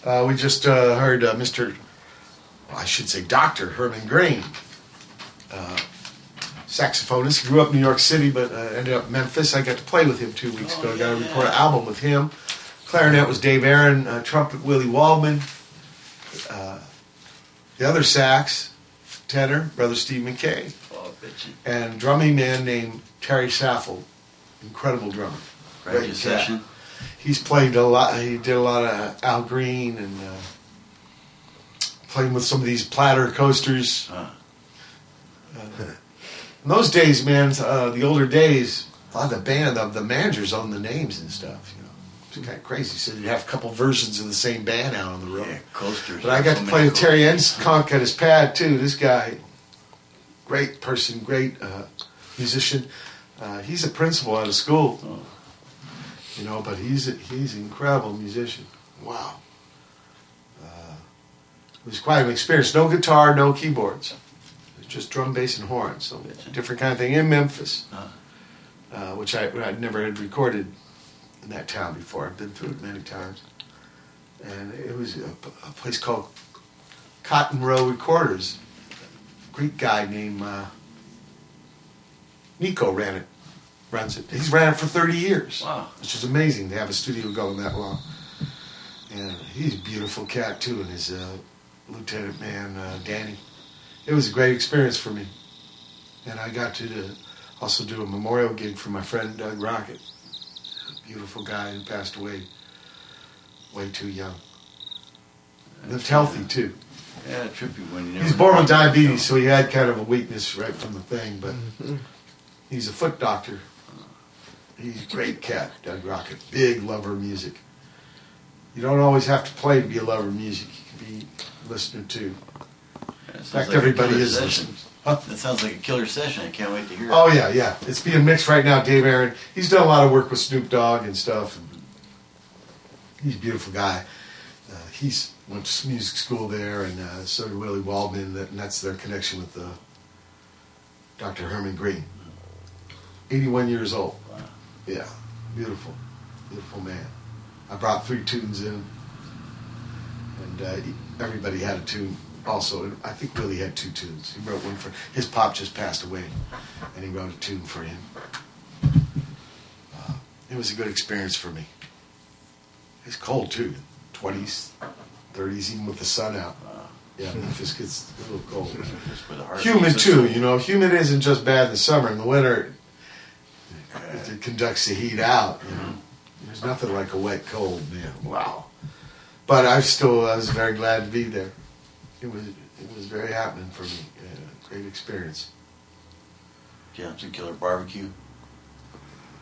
Uh, we just uh, heard uh, Mister, well, I should say Doctor Herman Green, uh, saxophonist. Grew up in New York City, but uh, ended up in Memphis. I got to play with him two weeks ago. Oh, yeah. Got to record an album with him. Clarinet was Dave Aaron. Uh, trumpet Willie Waldman. Uh, the other sax, tenor, Brother Steve McKay. Oh, bitchy. And drumming man named Terry Saffel. Incredible drummer. Great session. He's played a lot. He did a lot of Al Green and uh, playing with some of these platter coasters. Huh. Uh, in those days, man, uh, the older days, a lot of the band, of the managers owned the names and stuff. You know, it's kind of crazy. So you'd have a couple versions of the same band out on the road. Yeah, coasters. But I got so to play with Terry Ensconk at his pad too. This guy, great person, great uh, musician. Uh, he's a principal out of school. Oh. You know, but he's a, he's an incredible musician. Wow. Uh, it was quite an experience. No guitar, no keyboards. It was just drum, bass, and horns. So a different kind of thing in Memphis, uh, which I I'd never had recorded in that town before. I've been through it many times. and it was a, a place called Cotton Row Recorders. A Greek guy named uh, Nico ran it, runs it. He's ran it for thirty years. Wow, which is amazing to have a studio going that long. And he's a beautiful cat too, and his uh, lieutenant man uh, Danny. It was a great experience for me, and I got to do, also do a memorial gig for my friend Doug Rocket, a beautiful guy who passed away way too young. Lived healthy too. Yeah, trippy when you never. He's born with diabetes, so he had kind of a weakness right from the thing, but mm-hmm. He's a foot doctor. He's a great cat, Doug Rocket. Big lover of music. You don't always have to play to be a lover of music. You can be a listener too. In fact, like everybody is listening. Huh? That sounds like a killer session. I can't wait to hear it. Oh, yeah, yeah. It's being mixed right now. Dave Aaron, he's done a lot of work with Snoop Dogg and stuff. He's a beautiful guy. Uh, he's went to music school there, and uh, so did Willie Waldman, and that's their connection with uh, Doctor Herman Green. eighty-one years old. Wow. Yeah, beautiful, beautiful man. I brought three tunes in, and uh, everybody had a tune. Also, I think Willie had two tunes. He wrote one for... His pop just passed away, and he wrote a tune for him. Uh, it was a good experience for me. It's cold, too. twenties, thirties, even with the sun out. Yeah, Memphis gets a little cold. Humid, too, you know. Humid isn't just bad in the summer. In the winter, it, it conducts the heat out, you know. There's nothing like a wet cold, man. Wow. But I still... I was very glad to be there. It was it was very happening for me. Uh, great experience. Johnson Killer Barbecue.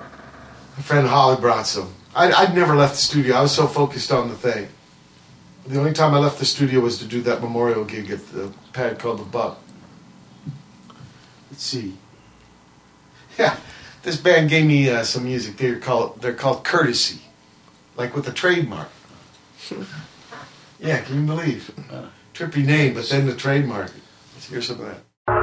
My friend Holly brought some. I'd, I'd never left the studio. I was so focused on the thing. The only time I left the studio was to do that memorial gig at the Pad Club above. Let's see. Yeah, this band gave me uh, some music. They're called they're called Courtesy, like with a trademark. Yeah, can you believe? Uh. Trippy name, but then the trademark. Let's hear some of that. Thank you.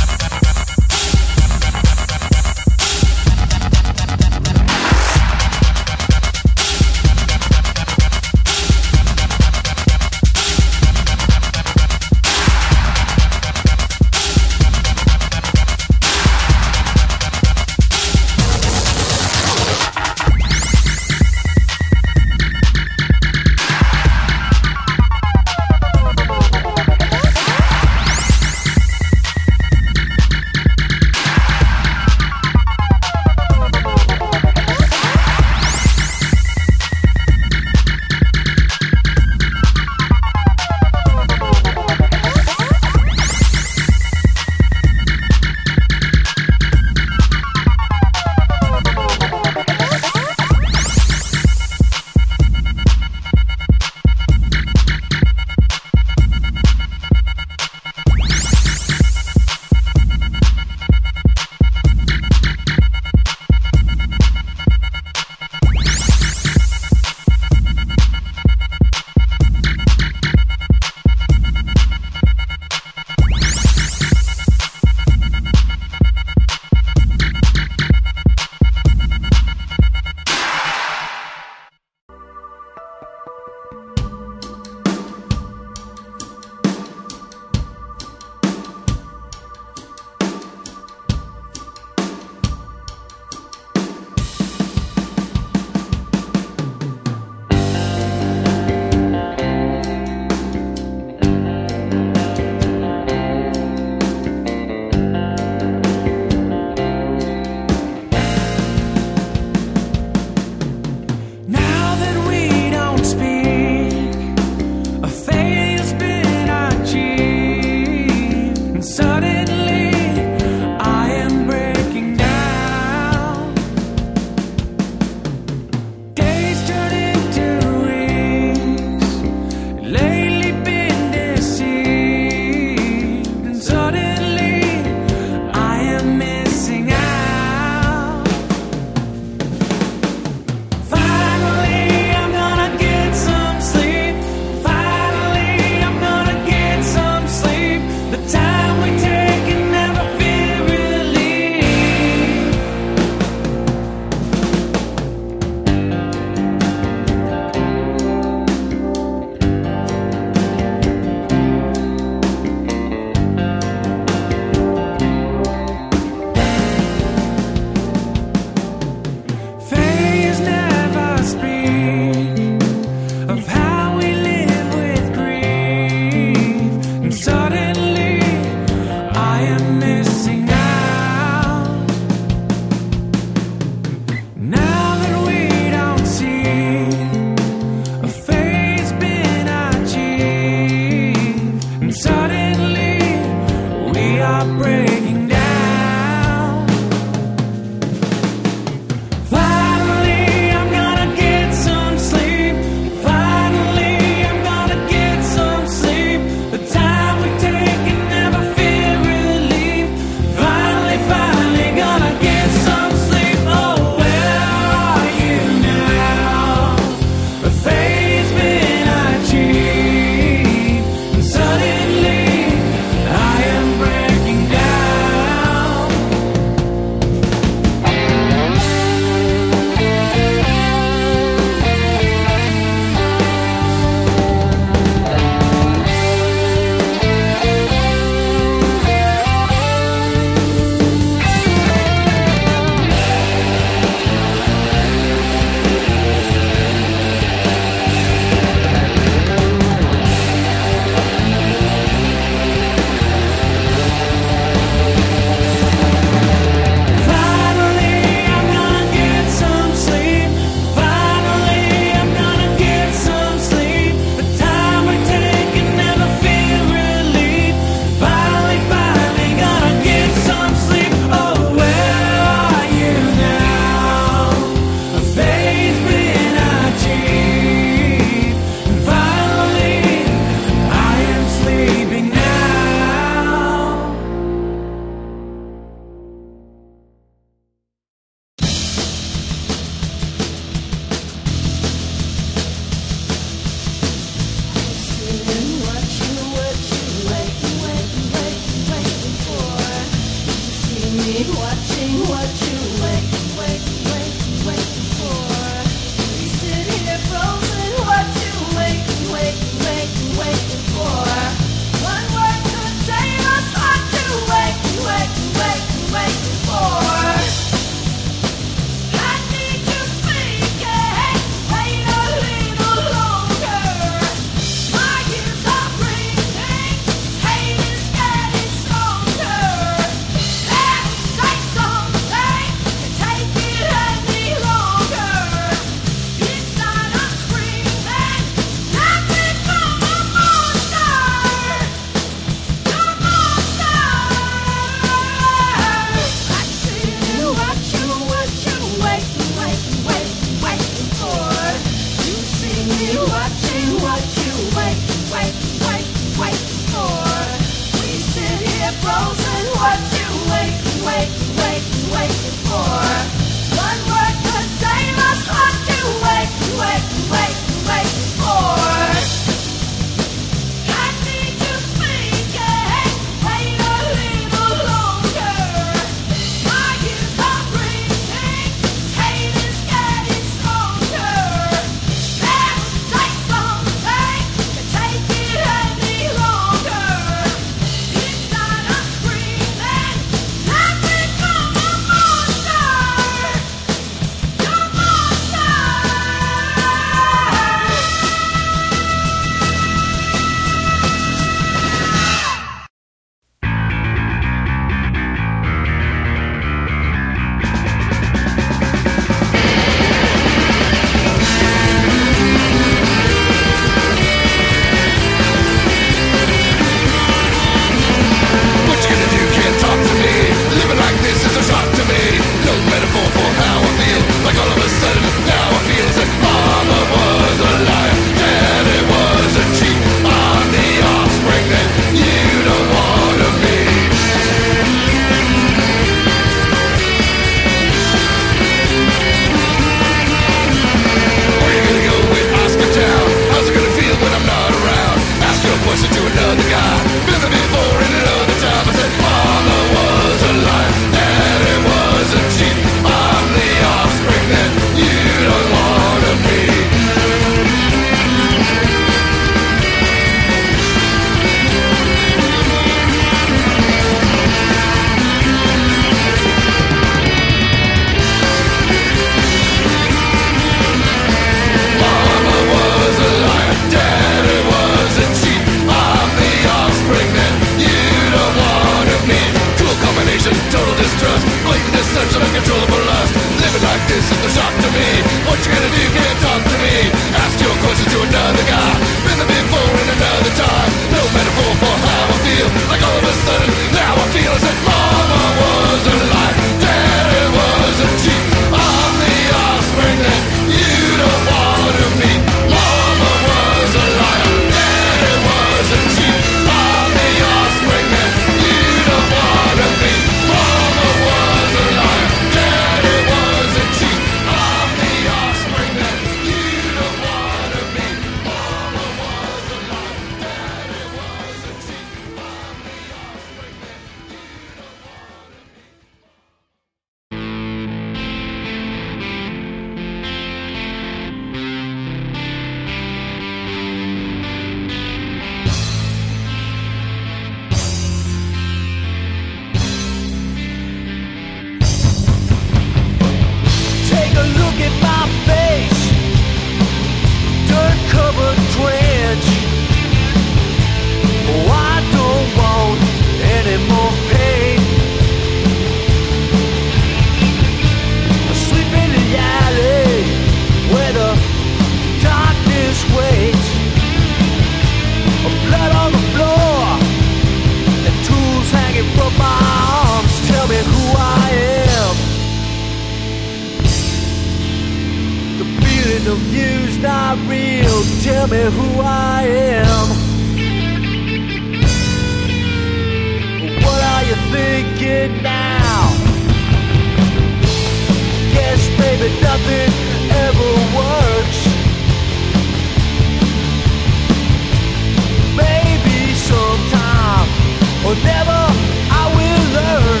Never I will learn.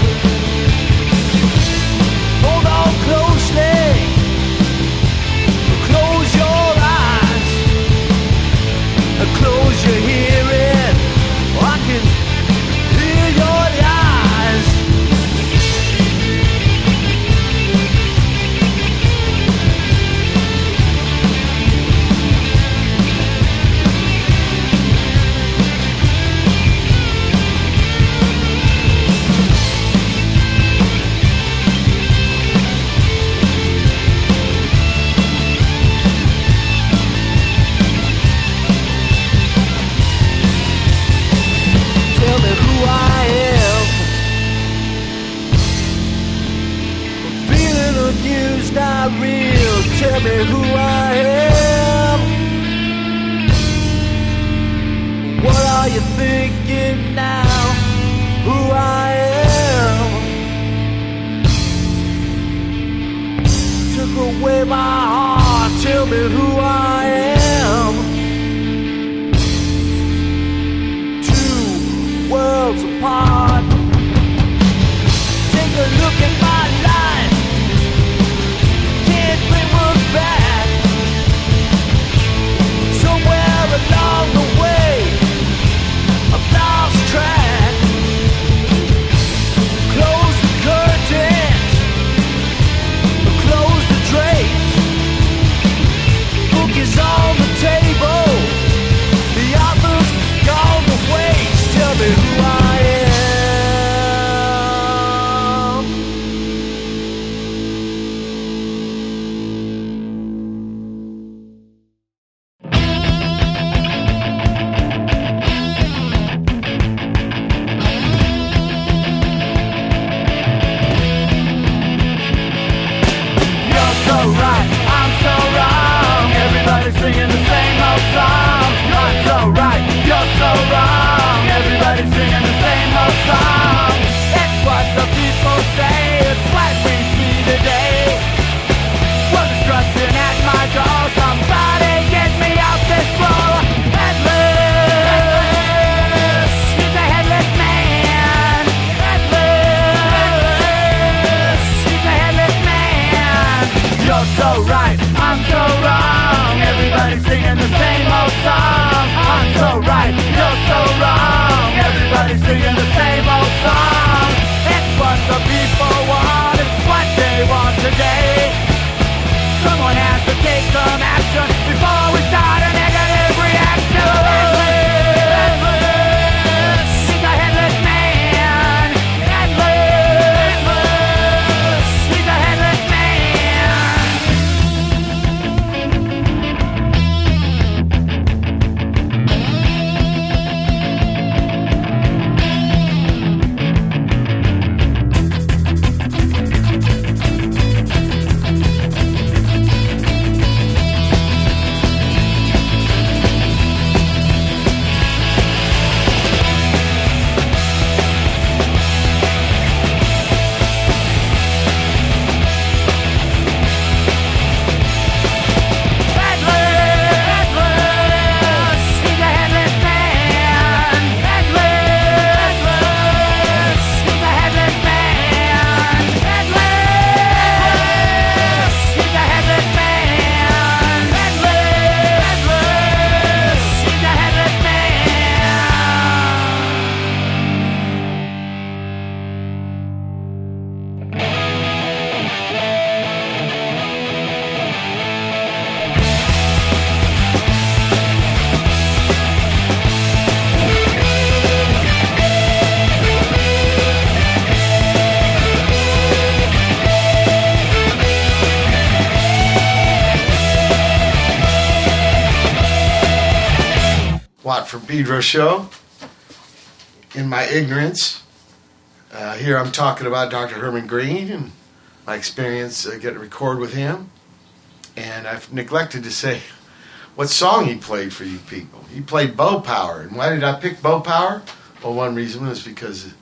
confused, not real. Tell me who I am. What are you thinking now? Who I am. Took away my heart. Tell me who I am. Two worlds apart. Take a look at my life. Can't bring one back. Somewhere along the way, I've lost track. Close the curtains, close the drapes. Book is on the table, the author's gone to waste. Tell me who I am. Pedro Show. In my ignorance, uh, here I'm talking about Doctor Herman Green and my experience uh, getting to record with him. And I've neglected to say what song he played for you people. He played Bow Power. And why did I pick Bow Power? Well, one reason was because,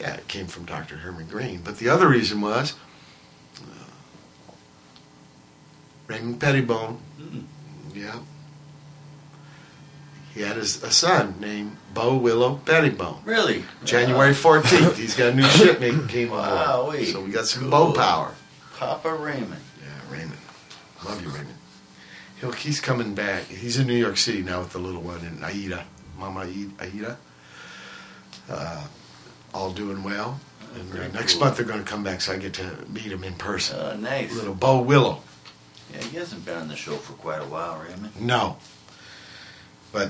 yeah, it came from Doctor Herman Green. But the other reason was uh, Raymond Pettibone. Mm-mm. Yeah. He had a son named Bo Willow Pettibone. Really? January fourteenth, he's got a new shipment came on board. So we got some cool Bo Power. Papa Raymond. Yeah, Raymond. Love you, Raymond. He'll, he's coming back. He's in New York City now with the little one and Aida, Mama Aida. Uh, all doing well. And very next cool month they're going to come back, so I get to meet him in person. Oh, uh, nice. Little Bo Willow. Yeah, he hasn't been on the show for quite a while, Raymond. No. But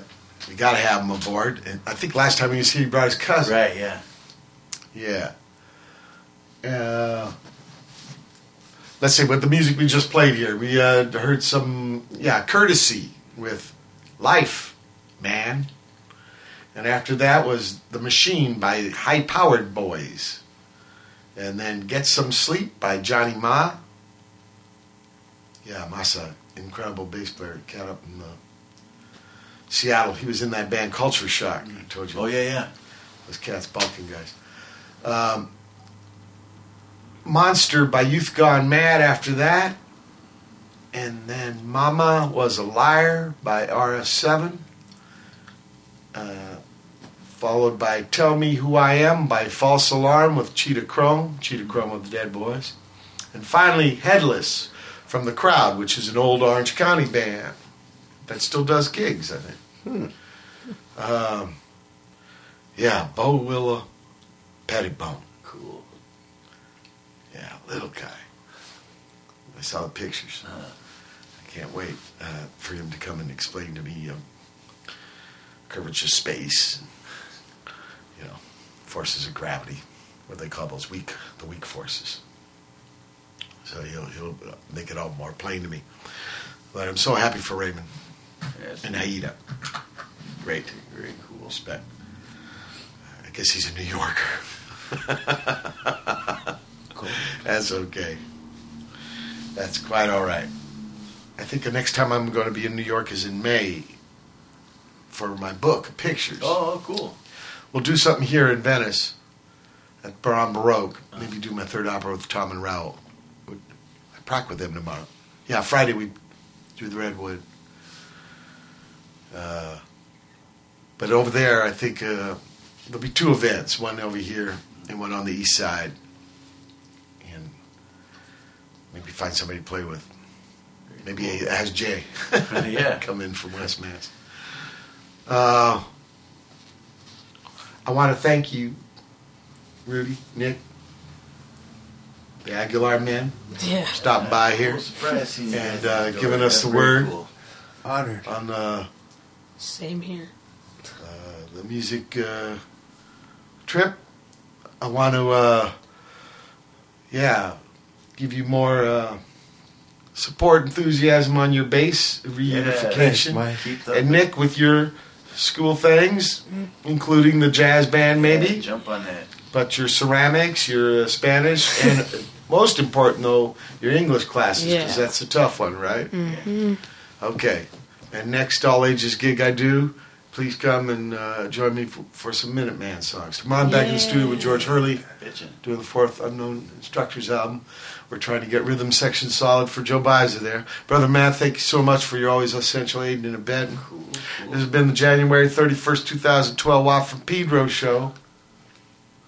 you got to have him aboard. And I think last time he was here, he brought his cousin. Right, yeah. Yeah. Uh, let's see, with the music we just played here, we uh, heard some, yeah, Courtesy with Life, Man. And after that was The Machine by High Powered Boys. And then Get Some Sleep by Johnny Ma Yeah, Massa, incredible bass player, cat up in uh, Seattle. He was in that band Culture Shock, I told you. Oh, yeah, yeah. Those cats, Balkan guys. Um, Monster by Youth Gone Mad after that. And then Mama Was a Liar by R F seven. Uh, followed by Tell Me Who I Am by False Alarm with Cheetah Chrome, Cheetah Chrome of the Dead Boys. And finally, Headless from The Crowd, which is an old Orange County band that still does gigs, I think. Hmm. Um, yeah, Bo Willow, Pettibone. Cool. Yeah, little guy. I saw the pictures. Uh, I can't wait uh, for him to come and explain to me um, curvature space, and, you know, forces of gravity, what they call those weak, the weak forces. So he'll, he'll make it all more plain to me. But I'm so happy for Raymond yes. and Aida. Great, very cool. Respect. I guess he's a New Yorker. Cool. That's okay. That's quite all right. I think the next time I'm going to be in New York is in May for my book, Pictures. Oh, cool. We'll do something here in Venice at Baron Baroque. Maybe do my third opera with Tom and Raoul. I proc with them tomorrow. Yeah, Friday we do the Redwood. Uh, but over there, I think uh, there'll be two events, one over here and one on the east side. And maybe find somebody to play with. Maybe ask Jay. Yeah. Come in from West Mass. Uh, I want to thank you, Rudy, Nick, the Aguilar men, yeah. stopped by here and uh, giving us the word. Cool. Honored. On the same here. Uh, the music uh, trip. I want to, uh, yeah, give you more. Uh, Support enthusiasm on your bass reunification, yeah, thanks, and Nick with your school things, mm. including the jazz band, maybe. Yeah, jump on that. But your ceramics, your uh, Spanish, and most important though, your English classes, because yeah. that's a tough one, right? Mm-hmm. Okay. And next all ages gig I do, please come and uh, join me for, for some Minuteman songs. Tomorrow I'm back in the studio with George Hurley, Bitchin'. doing the fourth Unknown Instructors album. We're trying to get rhythm section solid for Joe Biza there. Brother Matt, thank you so much for your always essential aid and abet. Cool, cool. This has been the January thirty-first, twenty twelve Watt from Pedro Show.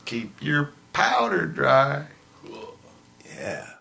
Keep your powder dry. Cool. Yeah.